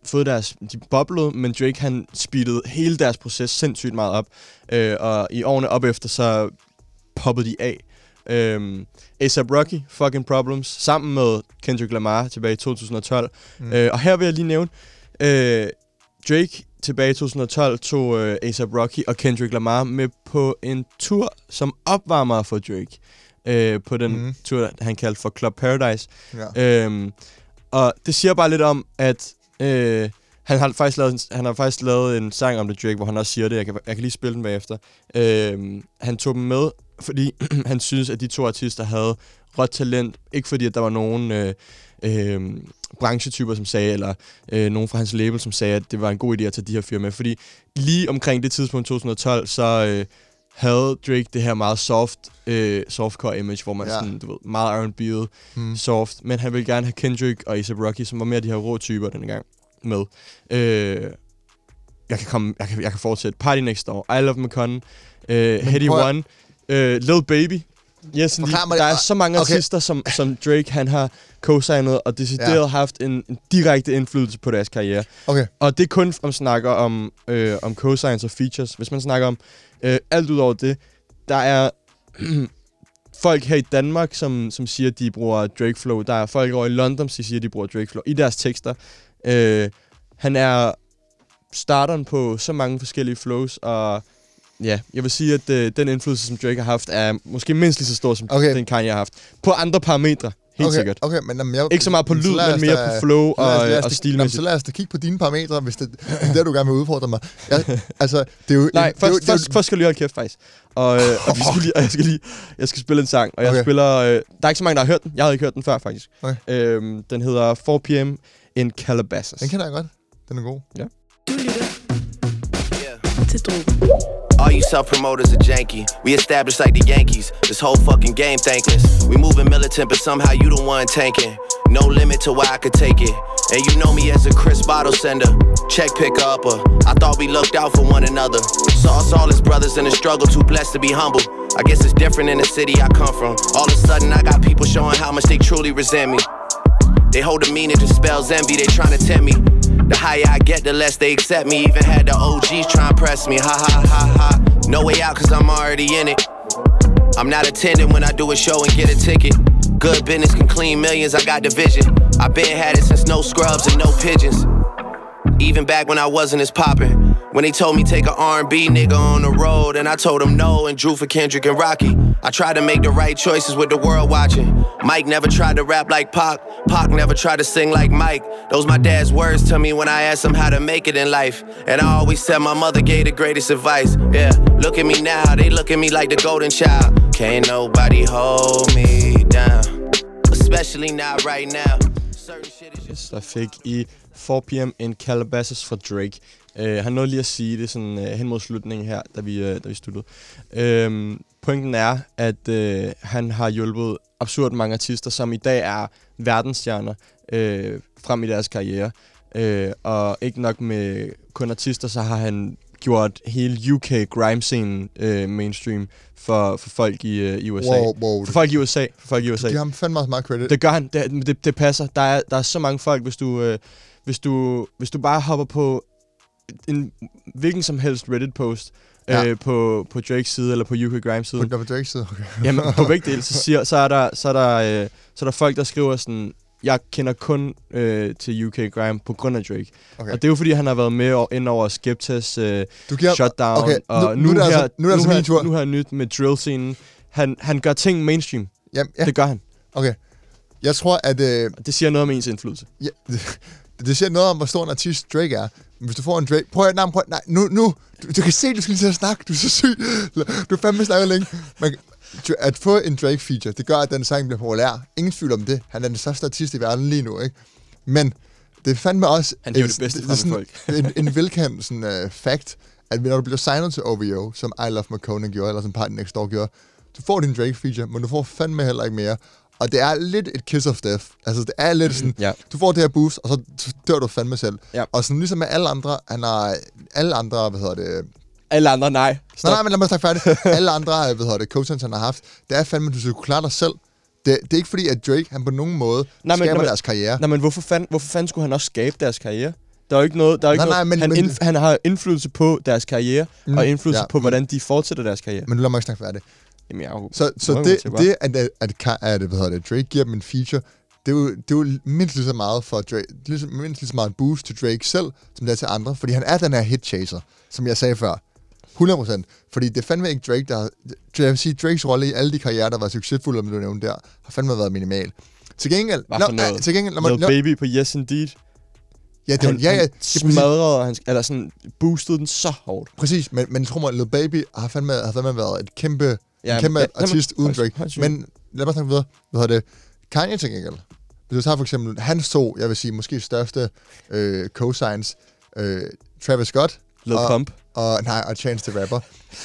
fået deres... De boblede, men Drake, han speedede hele deres proces sindssygt meget op. Og i årene op efter, så poppede de af. A$AP Rocky, Fucking Problems, sammen med Kendrick Lamar tilbage i 2012. Og her vil jeg lige nævne, Drake tilbage i 2012 tog A$AP Rocky og Kendrick Lamar med på en tur, som opvarmer for Drake. På den tur, han kaldte for Club Paradise. Ja. Og det siger bare lidt om, at han har faktisk lavet en sang om det, Drake, hvor han også siger det. Jeg kan lige spille den bagefter. Han tog dem med, fordi han synes, at de to artister havde råt talent. Ikke fordi, at der var nogen branchetyper, som sagde, eller nogen fra hans label, som sagde, at det var en god idé at tage de her fyre med. Fordi lige omkring det tidspunkt 2012, så... havde Drake det her meget softcore image, hvor man sådan, du ved, meget R&B'et, soft, men han ville gerne have Kendrick og A$AP Rocky, som var mere de her rå typer dengang, med. Jeg kan fortsætte. Party Next Door, I Love McConnell, Heady One, Little Baby. Yes, der er så mange artister, som Drake han har co-signet og decideret haft en direkte indflydelse på deres karriere. Okay. Og det er kun, om snakker om co-signs og features. Hvis man snakker om alt ud over det, der er folk her i Danmark, som siger, at de bruger Drake Flow. Der er folk over i London, som siger, at de bruger Drake Flow i deres tekster. Han er starteren på så mange forskellige flows, og... Ja, jeg vil sige, at den indflydelse, som Drake har haft, er måske mindst lige så stor, som den Kanye har haft. På andre parametre, helt sikkert. Okay, men, ikke så meget på lyd, men mere på flow og stilmæssigt. Så lad os da kigge på dine parametre, hvis det er det, du gerne vil udfordre mig. Først skal du lige holde kæft, faktisk. Jeg skal spille en sang, og jeg spiller... der er ikke så mange, der har hørt den. Jeg havde ikke hørt den før, faktisk. Okay. Den hedder 4 PM in Calabasas. Den kender jeg godt. Den er god. Ja. Du lytter til Struer. All you self-promoters are janky. We established like the Yankees. This whole fucking game thankless. We moving militant, but somehow you the one tanking. No limit to why I could take it. And you know me as a crisp bottle sender, check pick-upper. I thought we looked out for one another. Saw us all as brothers in the struggle, too blessed to be humble. I guess it's different in the city I come from. All of a sudden I got people showing how much they truly resent me. They hold a meaning that spells envy, they tryna tempt me. The higher I get, the less they accept me. Even had the OGs try and press me. Ha ha ha ha. No way out, cause I'm already in it. I'm not attending when I do a show and get a ticket. Good business can clean millions, I got the vision. I been had it since no scrubs and no pigeons. Even back when I wasn't as poppin'. When they told me take a R&B nigga on the road, and I told them no and drew for Kendrick and Rocky. I tried to make the right choices with the world watching. Mike never tried to rap like Pac. Pac never tried to sing like Mike. Those my dad's words to me when I asked him how to make it in life. And I always said my mother gave the greatest advice. Yeah, look at me now, they look at me like the golden child. Can't nobody hold me down, especially not right now. Der fik i 4pm en Calabasas fra Drake. Han nåede lige at sige det sådan, hen mod slutningen her, da vi sluttede. Pointen er, at han har hjulpet absurd mange artister, som i dag er verdensstjerner frem i deres karriere. Og ikke nok med kun artister, så har han gjort hele UK grime-scenen mainstream for folk i USA. Wow. For folk i USA. Det giver ham fandme meget credit. Det gør han. Det passer. Der er så mange folk, hvis du bare hopper på en hvilken som helst Reddit-post på Drakes side eller på UK Grimes side. På Drakes side. Okay. Jamen på begge dele så er der folk, der skriver sådan: jeg kender kun til UK Grime på grund af Drake. Okay. Og det er jo fordi, han har været med ind over Skeptas Shutdown. Okay. Og nu er han nyt med drill-scenen. Han gør ting mainstream. Jamen, ja. Det gør han. Okay. Jeg tror, at... det siger noget om ens indflydelse. Ja, det siger noget om, hvor stor en artist Drake er. Men hvis du får en Drake... Prøv at... Du kan se, du skal lige til at snakke. Du er så syg. Du er fandme snakket længe. At få en Drake-feature, det gør, at den sang bliver populær. Ingen tvivl om det. Han er den største artist i verden lige nu, ikke? Men det fandme også... Han er det bedste fra folk. en velkendt sådan, fact, at når du bliver signet til OVO, som I Love McConan gjorde, eller som Party Next Door gjorde, du får din Drake-feature, men du får fandme heller ikke mere. Og det er lidt et kiss of death. Altså, det er lidt sådan... Ja. Du får det her boost, og så dør du fandme selv. Ja. Og sådan ligesom med alle andre... men lad mig snakke færdigt. Alle andre, coaches, han har haft, det er fandme, at du skal kunne klare dig selv. Det er ikke fordi, at Drake, han på nogen måde skaber deres karriere. Nej, men hvorfor fanden skulle han også skabe deres karriere? Der er jo ikke noget... han har indflydelse på deres karriere, og indflydelse på, hvordan de fortsætter deres karriere. Men nu lad mig ikke snakke færdigt. Jamen, jeg er jo... Så det, at Drake giver dem en feature, det er jo mindst lige så meget for Drake, mindst lige så meget boost til Drake selv, som det er til andre, fordi han er den her hitchaser, som jeg sagde før. 100%. Fordi det fandme ikke Drake, der... Jeg vil sige, Drakes rolle i alle de karrierer, der var succesfulde, om du nævnte der, har fandme været minimal. Til gengæld... Little Baby på Yes Indeed. Han smadrede, eller sådan boostede den så hårdt. Præcis, men jeg tror mig, Little Baby har fandme været et kæmpe artist uden Drake. Men lad mig snakke videre. Kanye til gengæld. Hvis du tager for eksempel hans to, jeg vil sige, måske største co-signs, Travis Scott. Lil Pump. Og Chance the Rapper.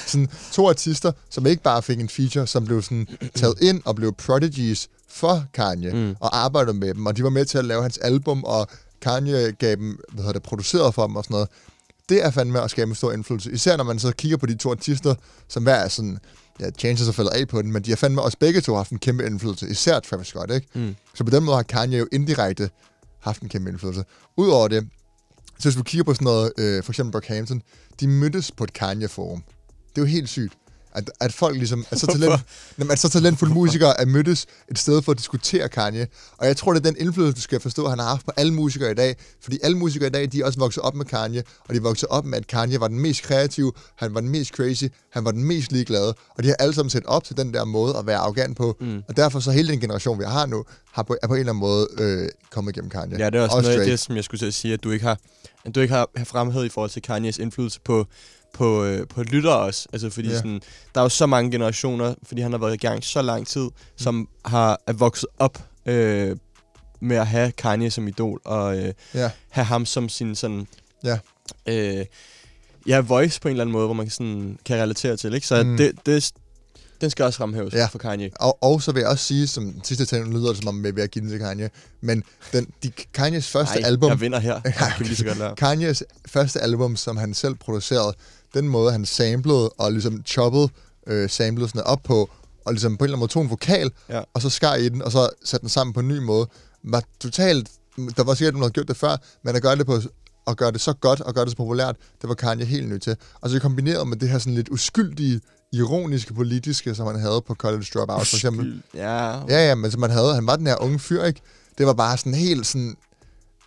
Sådan to artister, som ikke bare fik en feature, som blev sådan taget ind og blev prodigies for Kanye, og arbejdede med dem, og de var med til at lave hans album, og Kanye gav dem, produceret for dem og sådan noget. Det er fandme at skabe en stor indflydelse. Især når man så kigger på de to artister, som hver er sådan, ja, Chances er faldet af på den, men de har fandme også begge to haft en kæmpe indflydelse, især Travis Scott, ikke? Så på den måde har Kanye jo indirekte haft en kæmpe indflydelse. Udover det, så hvis vi kigger på sådan noget, for eksempel Brockhampton, de mødtes på et Kanye-forum. Det er jo helt sygt, at folk ligesom, at så talentfulde musikere er mødtes et sted for at diskutere Kanye. Og jeg tror, det er den indflydelse, du skal forstå, at han har haft på alle musikere i dag. Fordi alle musikere i dag, de er også vokset op med Kanye, og de er vokset op med, at Kanye var den mest kreative, han var den mest crazy, han var den mest ligeglade. Og de har alle sammen set op til den der måde at være arrogant på. Og derfor så hele den generation, vi har nu, er på en eller anden måde kommet igennem Kanye. Ja, det er også noget af det, som jeg skulle til at sige, at du ikke har fremhævet i forhold til Kanyes indflydelse på lyttere også, altså fordi sådan, der er jo så mange generationer, fordi han har været i gang så lang tid, som er vokset op med at have Kanye som idol, og have ham som sin sådan ja, voice på en eller anden måde, hvor man sådan kan relatere til, ikke? Så den skal også ramhæves for Kanye. Og så vil jeg også sige, som den sidste tale, lyder det som om, jeg vil give den til Kanye, men Kanyes første album... jeg vinder her. Kanyes første album, som han selv producerede, den måde, han samplede og ligesom choppede samplesene op på, og ligesom på en eller anden måde tog en vokal, og så skar i den, og så satte den sammen på en ny måde, var totalt... Der var sikkert, at man havde gjort det før, men at gøre det på... og gøre det så godt, og gøre det så populært, det var Kanye helt nødt til. Og så kombineret med det her sådan lidt uskyldige, ironiske, politiske, som han havde på College Dropout, for eksempel. Ja, men som han havde. Han var den her unge fyr, ikke? Det var bare sådan helt sådan...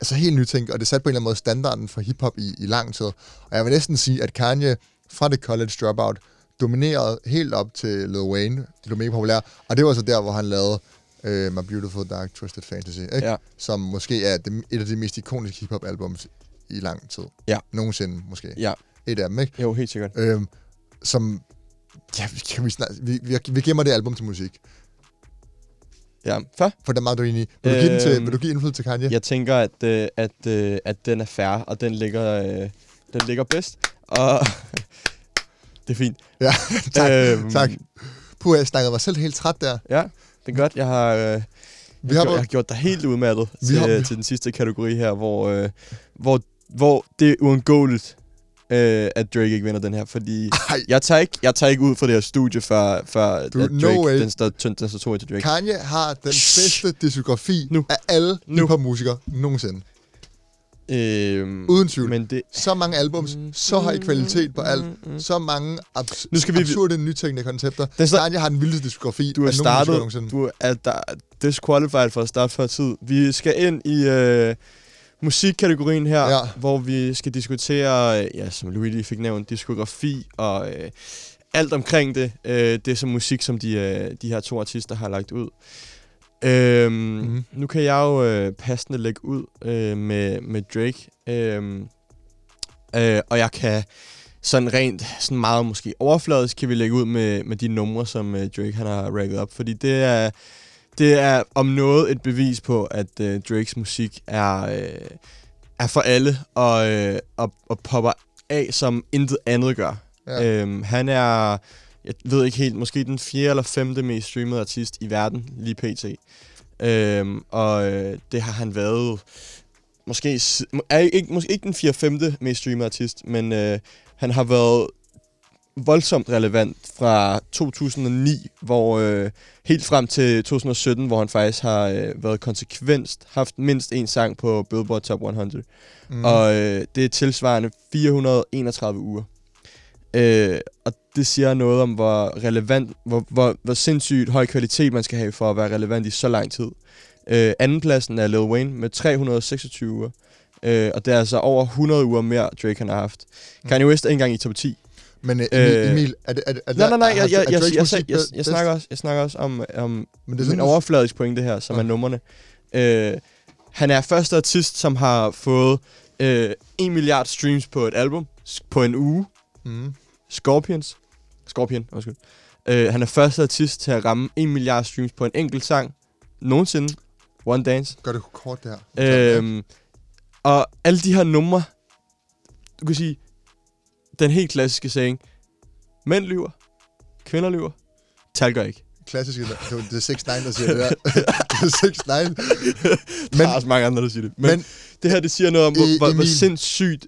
altså helt nytænkt, og det satte på en eller anden måde standarden for hiphop i lang tid. Og jeg vil næsten sige, at Kanye fra det College Dropout dominerede helt op til Lil Wayne. Det blev mega populær. Og det var så der, hvor han lavede My Beautiful Dark Twisted Fantasy, ikke? Ja. Som måske er et af de mest ikoniske hiphop-albums i lang tid. Ja. Nogensinde, måske. Ja. Et af dem, ikke? Jo, helt sikkert. Som... ja, vi gemmer det album til musik. Ja, fair. For der er meget, du er enig i. Vil du give indflydelse til Kanye? Jeg tænker, at den er fair, og den ligger bedst. Og... det er fint. Ja, tak. Puh, jeg snakkede mig selv helt træt der. Ja, det er godt. Jeg har gjort dig helt udmattet til den sidste kategori her, hvor det er uundgåeligt, at Drake ikke vinder den her, fordi jeg tager ikke ud fra det her studie før Drake, den står 2 til Drake. Kanye har den bedste diskografi af alle hiphopmusikere nogensinde. Uden tvivl. Men det... så mange albums, så høj kvalitet på alt, så mange absurde nytænkende koncepter. Kanye har den vildeste diskografi. Du er startet. Du er disqualified for at starte før tid. Vi skal ind i musikkategorien her, hvor vi skal diskutere, som Loui lige fik nævnt, diskografi og alt omkring det. Det er som musik, som de her to artister har lagt ud. Nu kan jeg jo passende lægge ud med Drake, og jeg kan sådan meget måske overfladisk kan vi lægge ud med de numre, som Drake han har racket op, fordi det er om noget et bevis på, at Drakes musik er for alle og popper af, som intet andet gør. Han er... jeg ved ikke helt, måske den 4. eller 5. mest streamede artist i verden, lige pt. Og det har han været, måske ikke den 4. eller 5. mest streamede artist, men han har været voldsomt relevant fra 2009, hvor helt frem til 2017, hvor han faktisk har været konsekvent, haft mindst én sang på Billboard Top 100. Og det er tilsvarende 431 uger. Og det siger noget om, hvor relevant, hvor sindssygt høj kvalitet man skal have for at være relevant i så lang tid. Andenpladsen er Lil Wayne med 326 uger, og det er altså over 100 uger mere, Drake han har haft. Kanye West er ikke engang i top 10. Men Emil, er det... Nej, jeg snakker også om en overfladisk pointe her, som er numrene. Han er første artist, som har fået 1 milliard streams på et album på en uge. Scorpion. Han er første artist til at ramme 1 milliard streams på en enkelt sang nogensinde. One Dance. Gør det kort der. Og alle de her numre, du kan sige, den helt klassiske saying, mænd lyver, kvinder lyver, tal gør ikke. Klassiske, det er 6ix9ine, der siger det der. Der er også mange andre, der siger det. Men det her, det siger noget om, hvor sindssygt...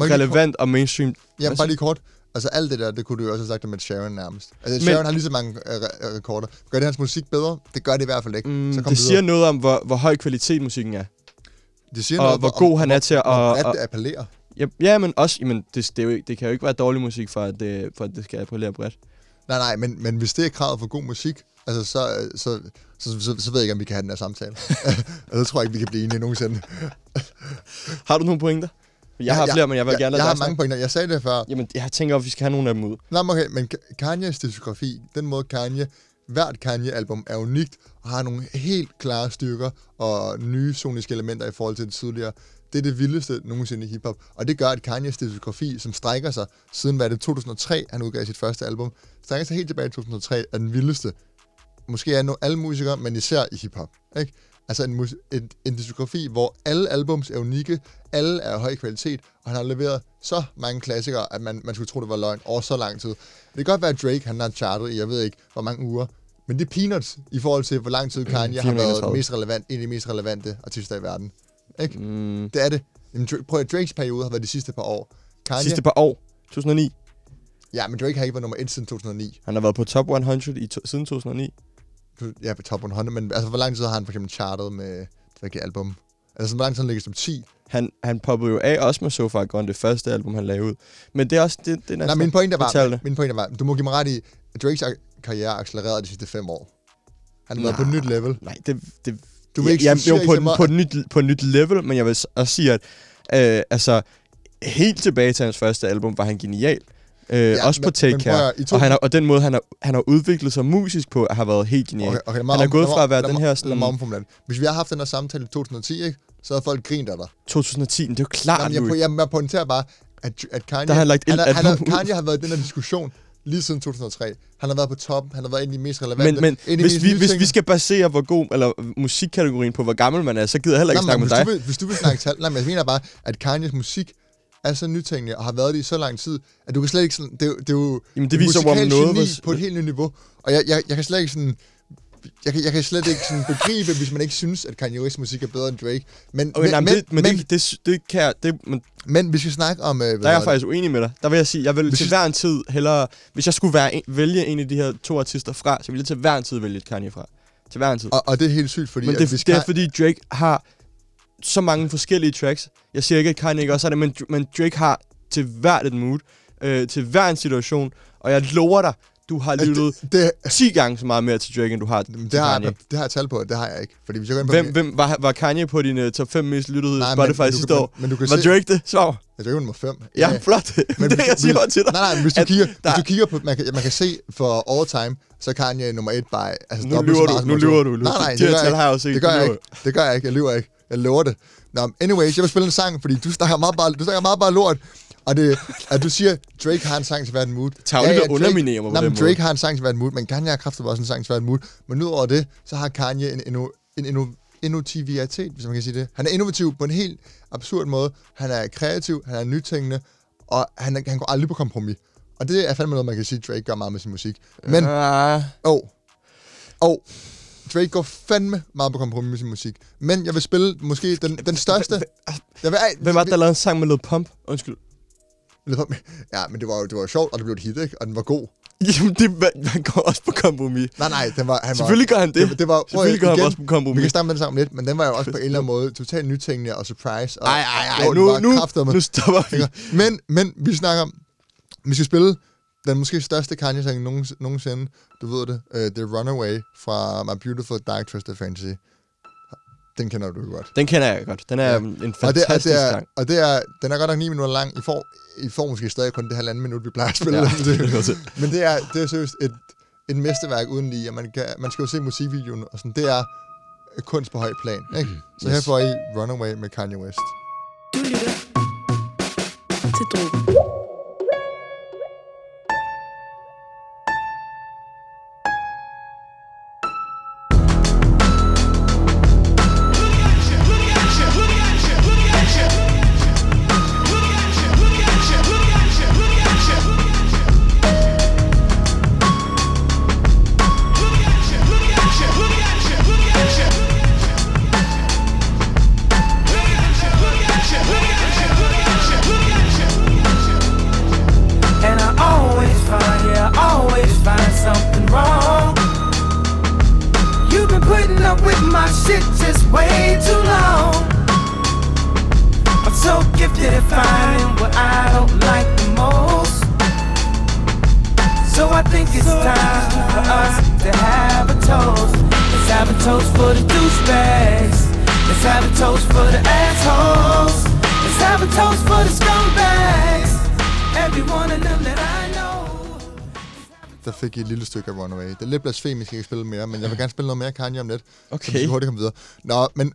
relevant og mainstream. Ja, bare lige kort. Altså alt det der, det kunne du jo også have sagt med Sharon nærmest. Altså Sharon har lige så mange rekorder. Gør det hans musik bedre? Det gør det i hvert fald ikke. Det siger noget om, hvor høj kvalitet musikken er. Det siger noget om, hvor god han er til at... at appellere. Ja, men også... jamen, det kan jo ikke være dårlig musik, for at det skal appellere bredt. Nej, men hvis det er kravet for god musik, altså så ved jeg ikke, om vi kan have den her samtale. Altså tror jeg ikke, vi kan blive enige nogensinde. Har du nogle pointer? Jeg har flere, men jeg vil gerne lade... jeg har mange pointer. Jeg sagde det før. Jamen, jeg tænker, at vi skal have nogle af dem ud. Nej, okay, men Kanyes diskografi, den måde hvert Kanye-album er unikt, og har nogle helt klare styrker og nye soniske elementer i forhold til det tidligere. Det er det vildeste nogensinde i hiphop, og det gør, at Kanyes diskografi, som strækker sig siden, hvad det 2003, han udgav sit første album, strækker sig helt tilbage i 2003, er den vildeste måske er alle musikere, men især i hiphop, ikke? Altså en diskografi, hvor alle albums er unikke, alle er af høj kvalitet, og han har leveret så mange klassikere, at man skulle tro, det var løgn over så lang tid. Det kan godt være, at Drake han har chartet i, jeg ved ikke, hvor mange uger, men det er peanuts i forhold til, hvor lang tid Kanye har været en af de mest relevante artister i verden. Ikke? Mm. Det er det. Jamen, prøv at Drakes periode har været de sidste par år. Kanye, sidste par år? 2009? Ja, men Drake har ikke været nummer 1 siden 2009. Han har været på top 100 siden 2009. Ja, på top 100, men altså, hvor lang tid har han for eksempel chartet med det album? Altså, hvor lang tid han ligger som 10? Han poppede jo af også med So Far Gone, det første album, han lavede ud. Men det er også det næste. Nej, min pointe var, du må give mig ret i, at Drakes karriere accelererede de sidste 5 år. Han har været på et nyt level. Nej, det du vil ikke sige, på et nyt level, men jeg vil også sige, at altså, helt tilbage til hans første album var han genial. Ja, også på Take Care. Og den måde, han har udviklet sig musisk på, har været helt genial. Okay, han er gået fra at være den her... Hvis vi har haft den her samtale i 2010, ikke, så havde folk grint af dig. 2010, det er jo klart, Loui. Jeg pointerer bare, at Kanye har været i den her diskussion lige siden 2003. Han har været på toppen, han har været en af de mest relevante. Men hvis vi skal basere hvor god, eller musikkategorien på, hvor gammel man er, så gider jeg heller ikke snakke med dig. Hvis du vil snakke tal... jeg mener bare, at Kanyes musik er så nytænkende, og har været det i så lang tid, at du kan slet ikke sådan... Det er jo et musikalt geni på et helt nyt niveau. Og jeg kan slet ikke sådan... Jeg kan slet ikke sådan begribe, hvis man ikke synes, at Kanye West musik er bedre end Drake. Men hvis vi snakker om... der er jeg faktisk uenig med dig. Der vil jeg sige, jeg vil til hver en tid hellere... Hvis jeg skulle vælge en af de her 2 artister fra, så ville jeg til hver en tid vælge et Kanye fra. Til hver en tid. Og det er helt sygt, fordi... Men det er fordi Drake har så mange forskellige tracks. Jeg siger ikke, at Kanye ikke også har det, men Drake har til hvert et mood, til hver en situation, og jeg lover dig, du har lyttet 10 gange så meget mere til Drake, end du har til Kanye. Det har jeg tal på, det har jeg ikke. Fordi hvis jeg går ind på hvem var Kanye på din top 5 mest lyttede Spotify sidste år? Var Drake det? Svar. Jeg tror, nummer 5. Ja, flot. Men det jeg siger til dig. Nej, hvis du kigger på, man kan se for all time, så Kanye nummer 1 by... Altså, nu lyver du. Nej, det gør jeg ikke. Jeg lyver ikke. Jeg lover det. Nå, anyways, jeg vil spille en sang, fordi du snakker meget bare lort. Og det, at du siger, Drake har en sang til hvert mood. Tavligt at underminere mig på den måde. Drake har en sang til hvert mood, men Kanye har kraftigt også en sang til hvert mood. Men udover det, så har Kanye en innovativitet, hvis man kan sige det. Han er innovativ på en helt absurd måde. Han er kreativ, han er nytænkende, og han går aldrig på kompromis. Og det er fandme noget, man kan sige, Drake gør meget med sin musik. Men, Drake går fandme meget på kompromis med sin musik. Men jeg vil spille måske den største... Hvem var det, der lavede en sang med Lil Pump? Undskyld. Ja, men det var sjovt, og det blev et hit, ikke? Og den var god. Jamen, han går også på kompromis. Nej, selvfølgelig gør han det. Selvfølgelig gør han også på kompromis. Vi kan snakke med den sammen lidt, men den var jo også på en eller anden måde totalt nytænkende og surprise. Nu stopper vi. Men vi snakker om, vi skal spille den måske største Kanye-sang nogensinde. Du ved det. Det er Runaway fra My Beautiful Dark Twisted Fantasy. Den kender du godt. Den kender jeg godt. Den er en fantastisk sang. Og den er godt nok 9 minutter lang. I får måske stadig kun det halvanden minut, vi plejer at spille. Ja, men det er seriøst et mesterværk uden lige, og man skal jo se musikvideoen, og sådan, det er kunst på høj plan. Ikke? Så her får I Runaway med Kanye West. Du lytter til Dråben. Fik et lille stykke af Runaway. Det er lidt blasfemisk, jeg ikke spille mere, men jeg vil gerne spille noget mere Kanye om lidt. Okay. Så vi skal hurtigt komme videre. Nå, men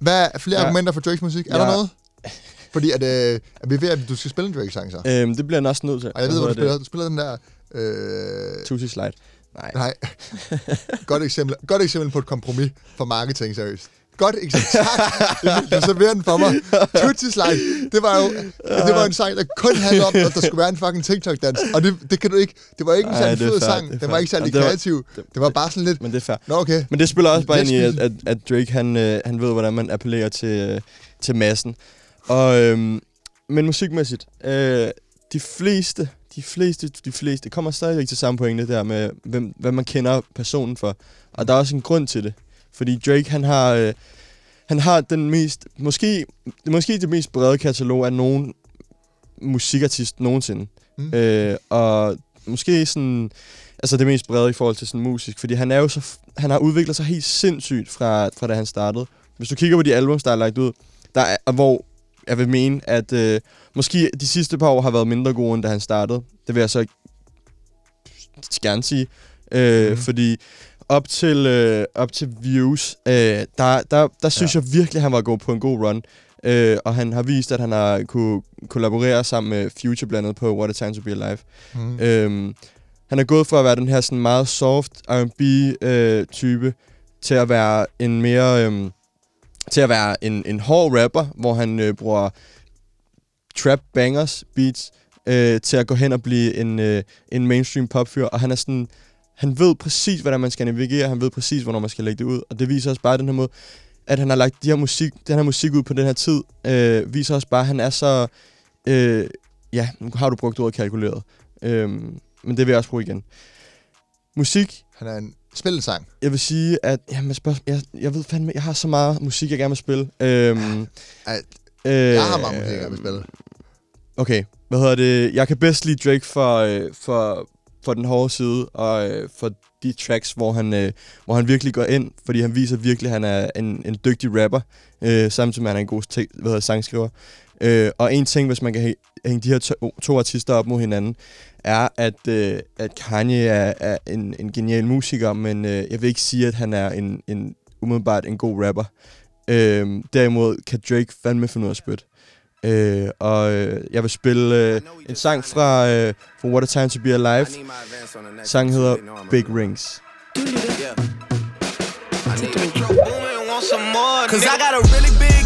hvad er flere argumenter for Drakes musik? Er der noget? Fordi at vi ved, at du skal spille en Drake-sang, så? Det bliver jeg også nødt til. Og jeg ved, hvor du spiller den der... Tusi Slide. Nej. Godt eksempel på et kompromis for marketing, seriøst. Godt eksempel. Du serverer den for mig. Tutsi-slide. Det var en sang, der kun handlede om, at der skulle være en fucking TikTok-dans. Og det kan du ikke. Det var ikke en særlig fed sang. Den var ikke særlig kreativ. Det var bare sådan lidt... Men det er fair. Nå, okay. Men det spiller også bare ind i, at Drake, han ved, hvordan man appellerer til massen. Og, men musikmæssigt... De fleste kommer stadigvæk til samme pointe der med, hvad man kender personen for. Og der er også en grund til det. Fordi Drake, han har den mest, måske det mest brede katalog af nogen musikartist nogensinde. Og måske sådan, altså det mest brede i forhold til sådan musik. Fordi han er jo så, han har udviklet sig helt sindssygt fra da han startede. Hvis du kigger på de albums, der er lagt ud, hvor jeg vil mene, at måske de sidste par år har været mindre gode, end da han startede. Det vil jeg så gerne sige. Fordi op til Views, der synes jeg virkelig, at han var gået på en god run. Og han har vist, at han har kunne kollaborere sammen med Future blandt andet på What a Time to Be Alive. Han er gået fra at være den her sådan meget soft R&B-type til at være en mere... til at være en hård rapper, hvor han bruger trap bangers beats til at gå hen og blive en mainstream popfyr, og han er sådan, han ved præcis, hvordan man skal navigere, han ved præcis, hvornår man skal lægge det ud, og det viser også bare den her måde, at han har lagt den her musik ud på den her tid, viser også bare, at han er så, ja, nu har du brugt ordet kalkuleret, men det vil jeg også bruge igen. Musik. Han er en spillesang. Jeg vil sige, at jeg ved fandme, jeg har så meget musik, jeg gerne vil spille. Jeg har meget musik, jeg gerne vil spille. Okay, hvad hedder det? Jeg kan bedst lide Drake for den hårde side, og for de tracks, hvor han virkelig går ind, fordi han viser virkelig, at han er en dygtig rapper, samtidig med, at han er en god sangskriver. Og en ting, hvis man kan hænge de her to artister op mod hinanden, er, at Kanye er en genial musiker, men jeg vil ikke sige, at han er en umiddelbart en god rapper. Derimod kan Drake fandme finde ud af at spytte. Og jeg vil spille en sang fra What a Time to Be Alive. Sangen hedder Big Rings. Cause I got a really big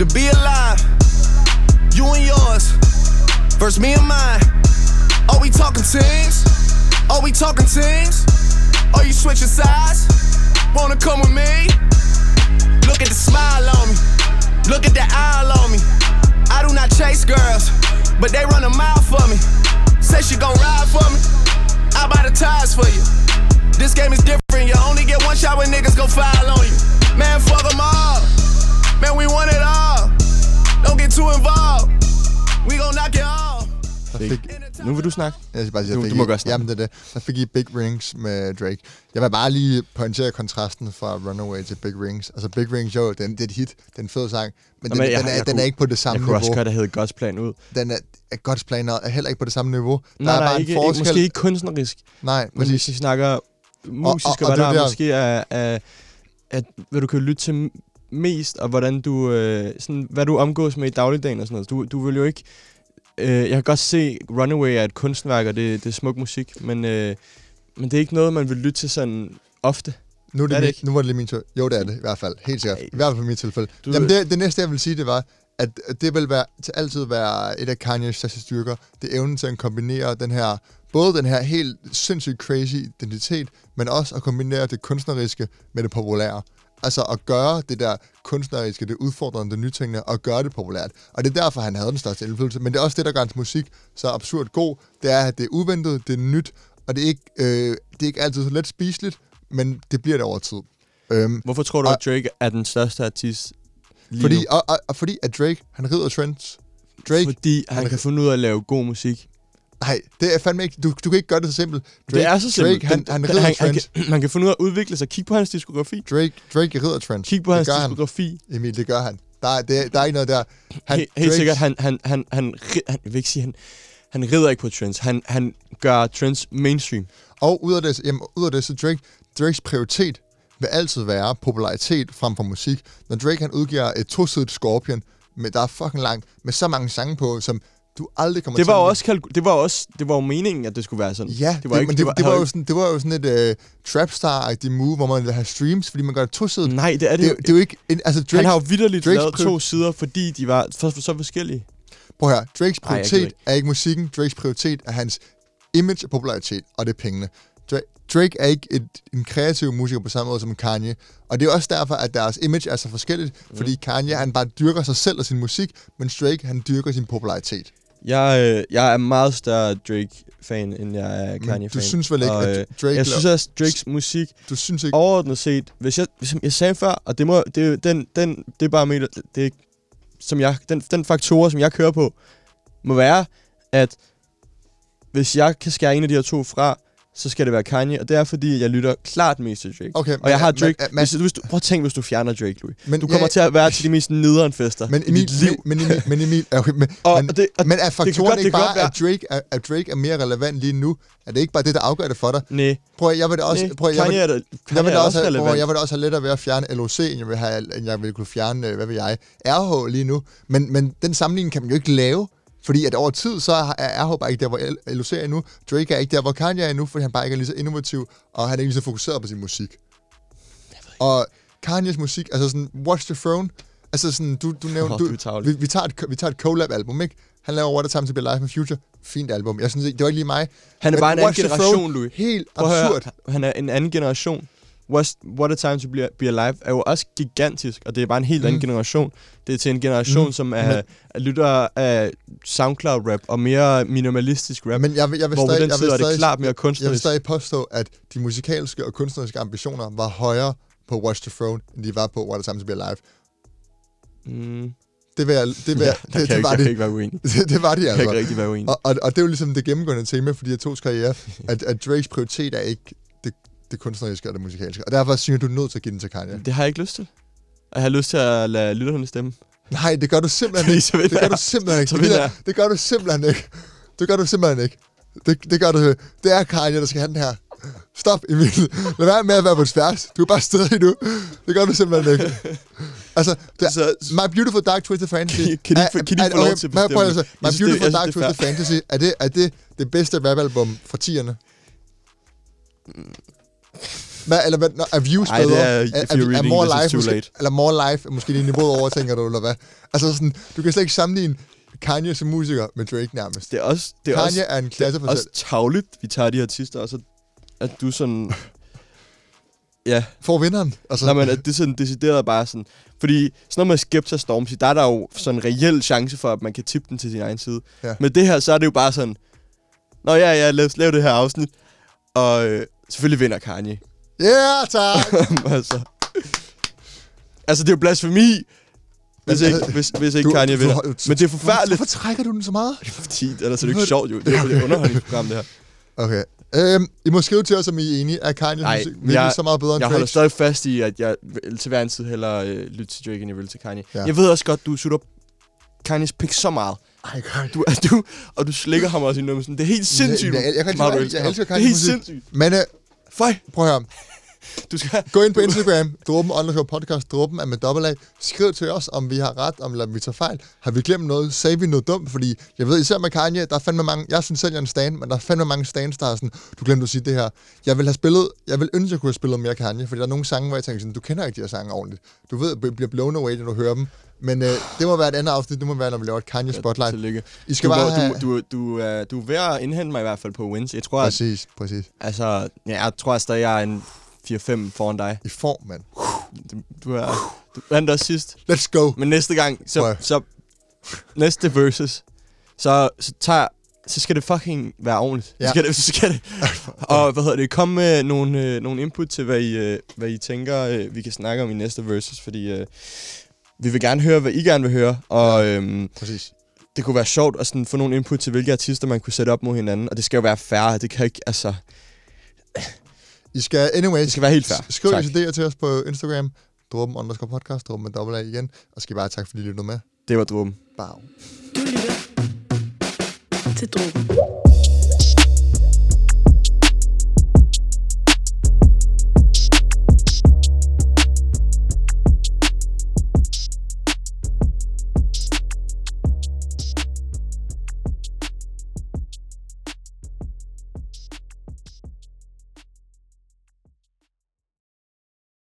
to be alive. You and yours versus me and mine. Are we talking teams? Are we talking teams? Are you switching sides? Wanna come with me? Look at the smile on me. Look at the eye on me. I do not chase girls, but they run a mile for me. Say she gon' ride for me. I buy the tires for you. This game is different. You only get one shot when niggas gon' file on you. Man, fuck them all. Man, we want it all. Don't get too involved. We gon' knock it all. Nu vil du snakke? Jeg skal bare sige, du må godt snakke. Jamen, det er det. Så fik I Big Rings med Drake. Jeg vil bare lige pointere kontrasten fra Runaway til Big Rings. Altså, Big Rings, jo, det er et hit. Det er en fed sang. Men den er ikke på det samme niveau. Jeg kunne også gøre, der hedder God's Plan ud. Den er God's Plan er heller ikke på det samme niveau. Der er bare en forskel. Måske ikke kunstnerisk. Nej, men hvis vi snakker musisk, og hvad der måske er... Hvad du kan lytte til... mest, og hvordan du, sådan, hvad du omgås med i dagligdagen og sådan noget. Du vil jo ikke... jeg kan godt se, Runaway er et kunstværk, og det er smuk musik, men det er ikke noget, man vil lytte til sådan ofte. Nu var det lige min tur. Jo, det er det, i hvert fald. Helt sikkert. Ej. I hvert fald for mit tilfælde. Jamen, det næste, jeg vil sige, det var, at det vil være, til altid være et af Kanye's største styrker. Det evnen til at kombinere den her... Både den her helt sindssygt crazy identitet, men også at kombinere det kunstneriske med det populære. Altså at gøre det der kunstneriske, det udfordrende, det nytænkende, og gøre det populært. Og det er derfor, han havde den største indflydelse. Men det er også det, der gør hans musik så absurd god. Det er, at det er uventet, det er nyt, og det er ikke altid så let spiseligt, men det bliver det over tid. Hvorfor tror du, at Drake er den største artist lige nu? Fordi at Drake, han rider trends. Fordi han kan finde ud af at lave god musik. Nej, det er fandme ikke. Du kan ikke gøre det så simpelt. Drake, det er så simpelt. Drake, han rider trends. Man kan finde ud af at udvikle sig. Kig på hans diskografi. Drake rider trends. Kig på hans diskografi. Han. Emil, det gør han. Der er ikke noget der. Helt sikkert, han jeg vil ikke sige, han rider ikke på trends. Han gør trends mainstream. Og ud af det, så Drakes prioritet vil altid være popularitet frem for musik. Når Drake han udgiver et tosidigt Scorpion, men der er fucking langt, med så mange sange på, som du aldrig kommer til. Det var jo meningen, at det skulle være sådan. Ja, det var jo sådan et trapstar-agtigt move, hvor man ville have streams, fordi man gør det tosidigt. Nej, det er det jo. Det er jo ikke en, altså Drake, han har jo vitterligt lavet to sider, fordi de var så forskellige. Prøv her, Drakes prioritet er ikke musikken. Drakes prioritet er hans image og popularitet, og det er pengene. Drake er ikke en kreativ musiker på samme måde som Kanye. Og det er også derfor, at deres image er så forskelligt. Fordi Kanye, han bare dyrker sig selv og sin musik, men Drake, han dyrker sin popularitet. Jeg er meget større Drake-fan, end jeg er Kanye-fan. Du synes vel ikke, at Drake... Jeg synes også, Drakes musik... Du synes ikke... Overordnet set, hvis jeg sagde før, og det må... Det er bare... Det er, som jeg... Den faktor, som jeg kører på, må være, at... Hvis jeg kan skære en af de her to fra... så skal det være Kanye, og det er fordi, jeg lytter klart mest til Drake. Okay, og jeg har Drake... prøv at tænke, hvis du fjerner Drake, Loui. Du kommer til at være til de mest nederen fester i dit liv. Men er faktoren ikke bare, at Drake er mere relevant lige nu? Er det ikke bare det, der afgør det for dig? Nej. Prøv at, jeg vil da også... Jeg vil da også have lettere ved at fjerne LOC, end jeg ville kunne fjerne, hvad ved jeg, RH lige nu. Men den sammenligning kan man jo ikke lave. Fordi at over tid, så er RH bare ikke der, hvor LOC er nu. Drake er ikke der, hvor Kanye er nu, fordi han bare ikke er lige så innovativ, og han er ikke lige så fokuseret på sin musik. Og Kanyes musik, altså sådan Watch the Throne, altså sådan, du nævnte... Vi tager et collab-album, ikke? Han laver What a Time to Be Alive med Future. Fint album. Jeg synes, det var ikke lige mig. Han er bare en anden generation, Loui. Helt absurd. Han er en anden generation. What a Time to Be Alive er jo også gigantisk, og det er bare en helt anden generation. Det er til en generation, som lytter af SoundCloud-rap og mere minimalistisk rap, men jeg vil stadig påstå, at de musikalske og kunstneriske ambitioner var højere på Watch the Throne, end de var på What a Time to Be Alive. Det var de altså. Jeg kan ikke rigtig være uenig. Og det er jo ligesom det gennemgående tema for de her tos karriere, at Drakes prioritet er ikke... det kunstneriske og det musikalske. Og derfor synes jeg, du er nødt til at give den til Kanye. Det har jeg ikke lyst til. Og jeg har lyst til at lade lytterne stemme. Nej, det gør du simpelthen ikke. Det gør du simpelthen ikke. Det gør du. Det er Kanye, der skal have den her. Stop, Emil. Lad være med at være på tværs. Du er bare stedig nu. Det gør du simpelthen ikke. Altså, My Beautiful Dark Twisted Fantasy... Kan de få lov til at bestemme? My Beautiful Dark Twisted Fantasy, er det bedste rapalbum fra 10'erne? Eller er Views bedre? More Life måske lige niveauet over, tænker du, eller hvad? Altså sådan, du kan slet ikke sammenligne Kanye som musiker med Drake nærmest. Kanye er en klasse for sig. Det er også tavligt, vi tager de artister, og så at du sådan... Ja. For vinderen. Altså. Nej, men at det sådan decideret bare sådan... Fordi sådan noget med Skepta Stormzy, der er jo sådan en reel chance for, at man kan tippe den til sin egen side. Ja. Men det her, så er det jo bare sådan... Nå ja, jeg laver det her afsnit, og... Selvfølgelig vinder Kanye. Ja, yeah, tak! altså, det er jo blasfemi, hvis ikke Kanye vinder. Men det er forfærdeligt. Hvorfor trækker du den så meget? Det er fordi, ellers er det ikke sjovt, jo. Det er jo et underholdningsprogram, det her. Okay. I må skrive til os, om I er enige. Er Kanye musik så meget bedre end Drake? Jeg holder stadig fast i, at jeg til hver en tid hellere lytte til Drake, end jeg vil til Kanye. Ja. Jeg ved også godt, du sutter Kanyes pik så meget. Ej, du slikker ham også i numsen. Det er helt sindssygt. Jeg elsker Kanye musik. Det er helt sindssygt. Men fej, prøv at høre. Gå ind på Instagram, Dråben_podcast, Dråben er med dobbelt-A. Skriv til os, om vi har ret, om vi tager fejl. Har vi glemt noget? Sagde vi noget dumt? Fordi jeg ved, især med Kanye, der er fandme mange... Jeg synes selv, jeg er en stan, men der er fandme mange stans, der er sådan... Du glemte at sige det her. Jeg vil ønske, at jeg kunne have spillet mere Kanye, fordi der er nogle sange, hvor jeg tænker sådan... Du kender ikke de her sange ordentligt. Du ved, at bliver blown away, når du hører dem. Men det må være et andet afsnit. Det må være, når vi laver et Kanye Spotlight. Tillykke. I skal du er ved at indhente mig i hvert fald på wins. Jeg tror, præcis. Altså, jeg tror stadig, jeg er en 4-5 foran dig. I form, mand. Du vandt også sidst. Let's go. Men næste gang, så næste versus, så skal det fucking være ordentligt. Ja. Så skal det. Og hvad hedder det? Kom med nogle input til, hvad I tænker, vi kan snakke om i næste versus, fordi... Vi vil gerne høre, hvad I gerne vil høre, og det kunne være sjovt at sådan få nogle input til, hvilke artister man kunne sætte op mod hinanden. Og det skal jo være fair. Det kan ikke, altså... I skal, anyways, det skal være helt fair. Skriv jeres idéer til os på Instagram. Dråben_podcast. Dråben med dobbelt A igen. Og skal I bare tak, fordi I lyttede med. Det var Dråben. Wow. Du lytter til Dråben.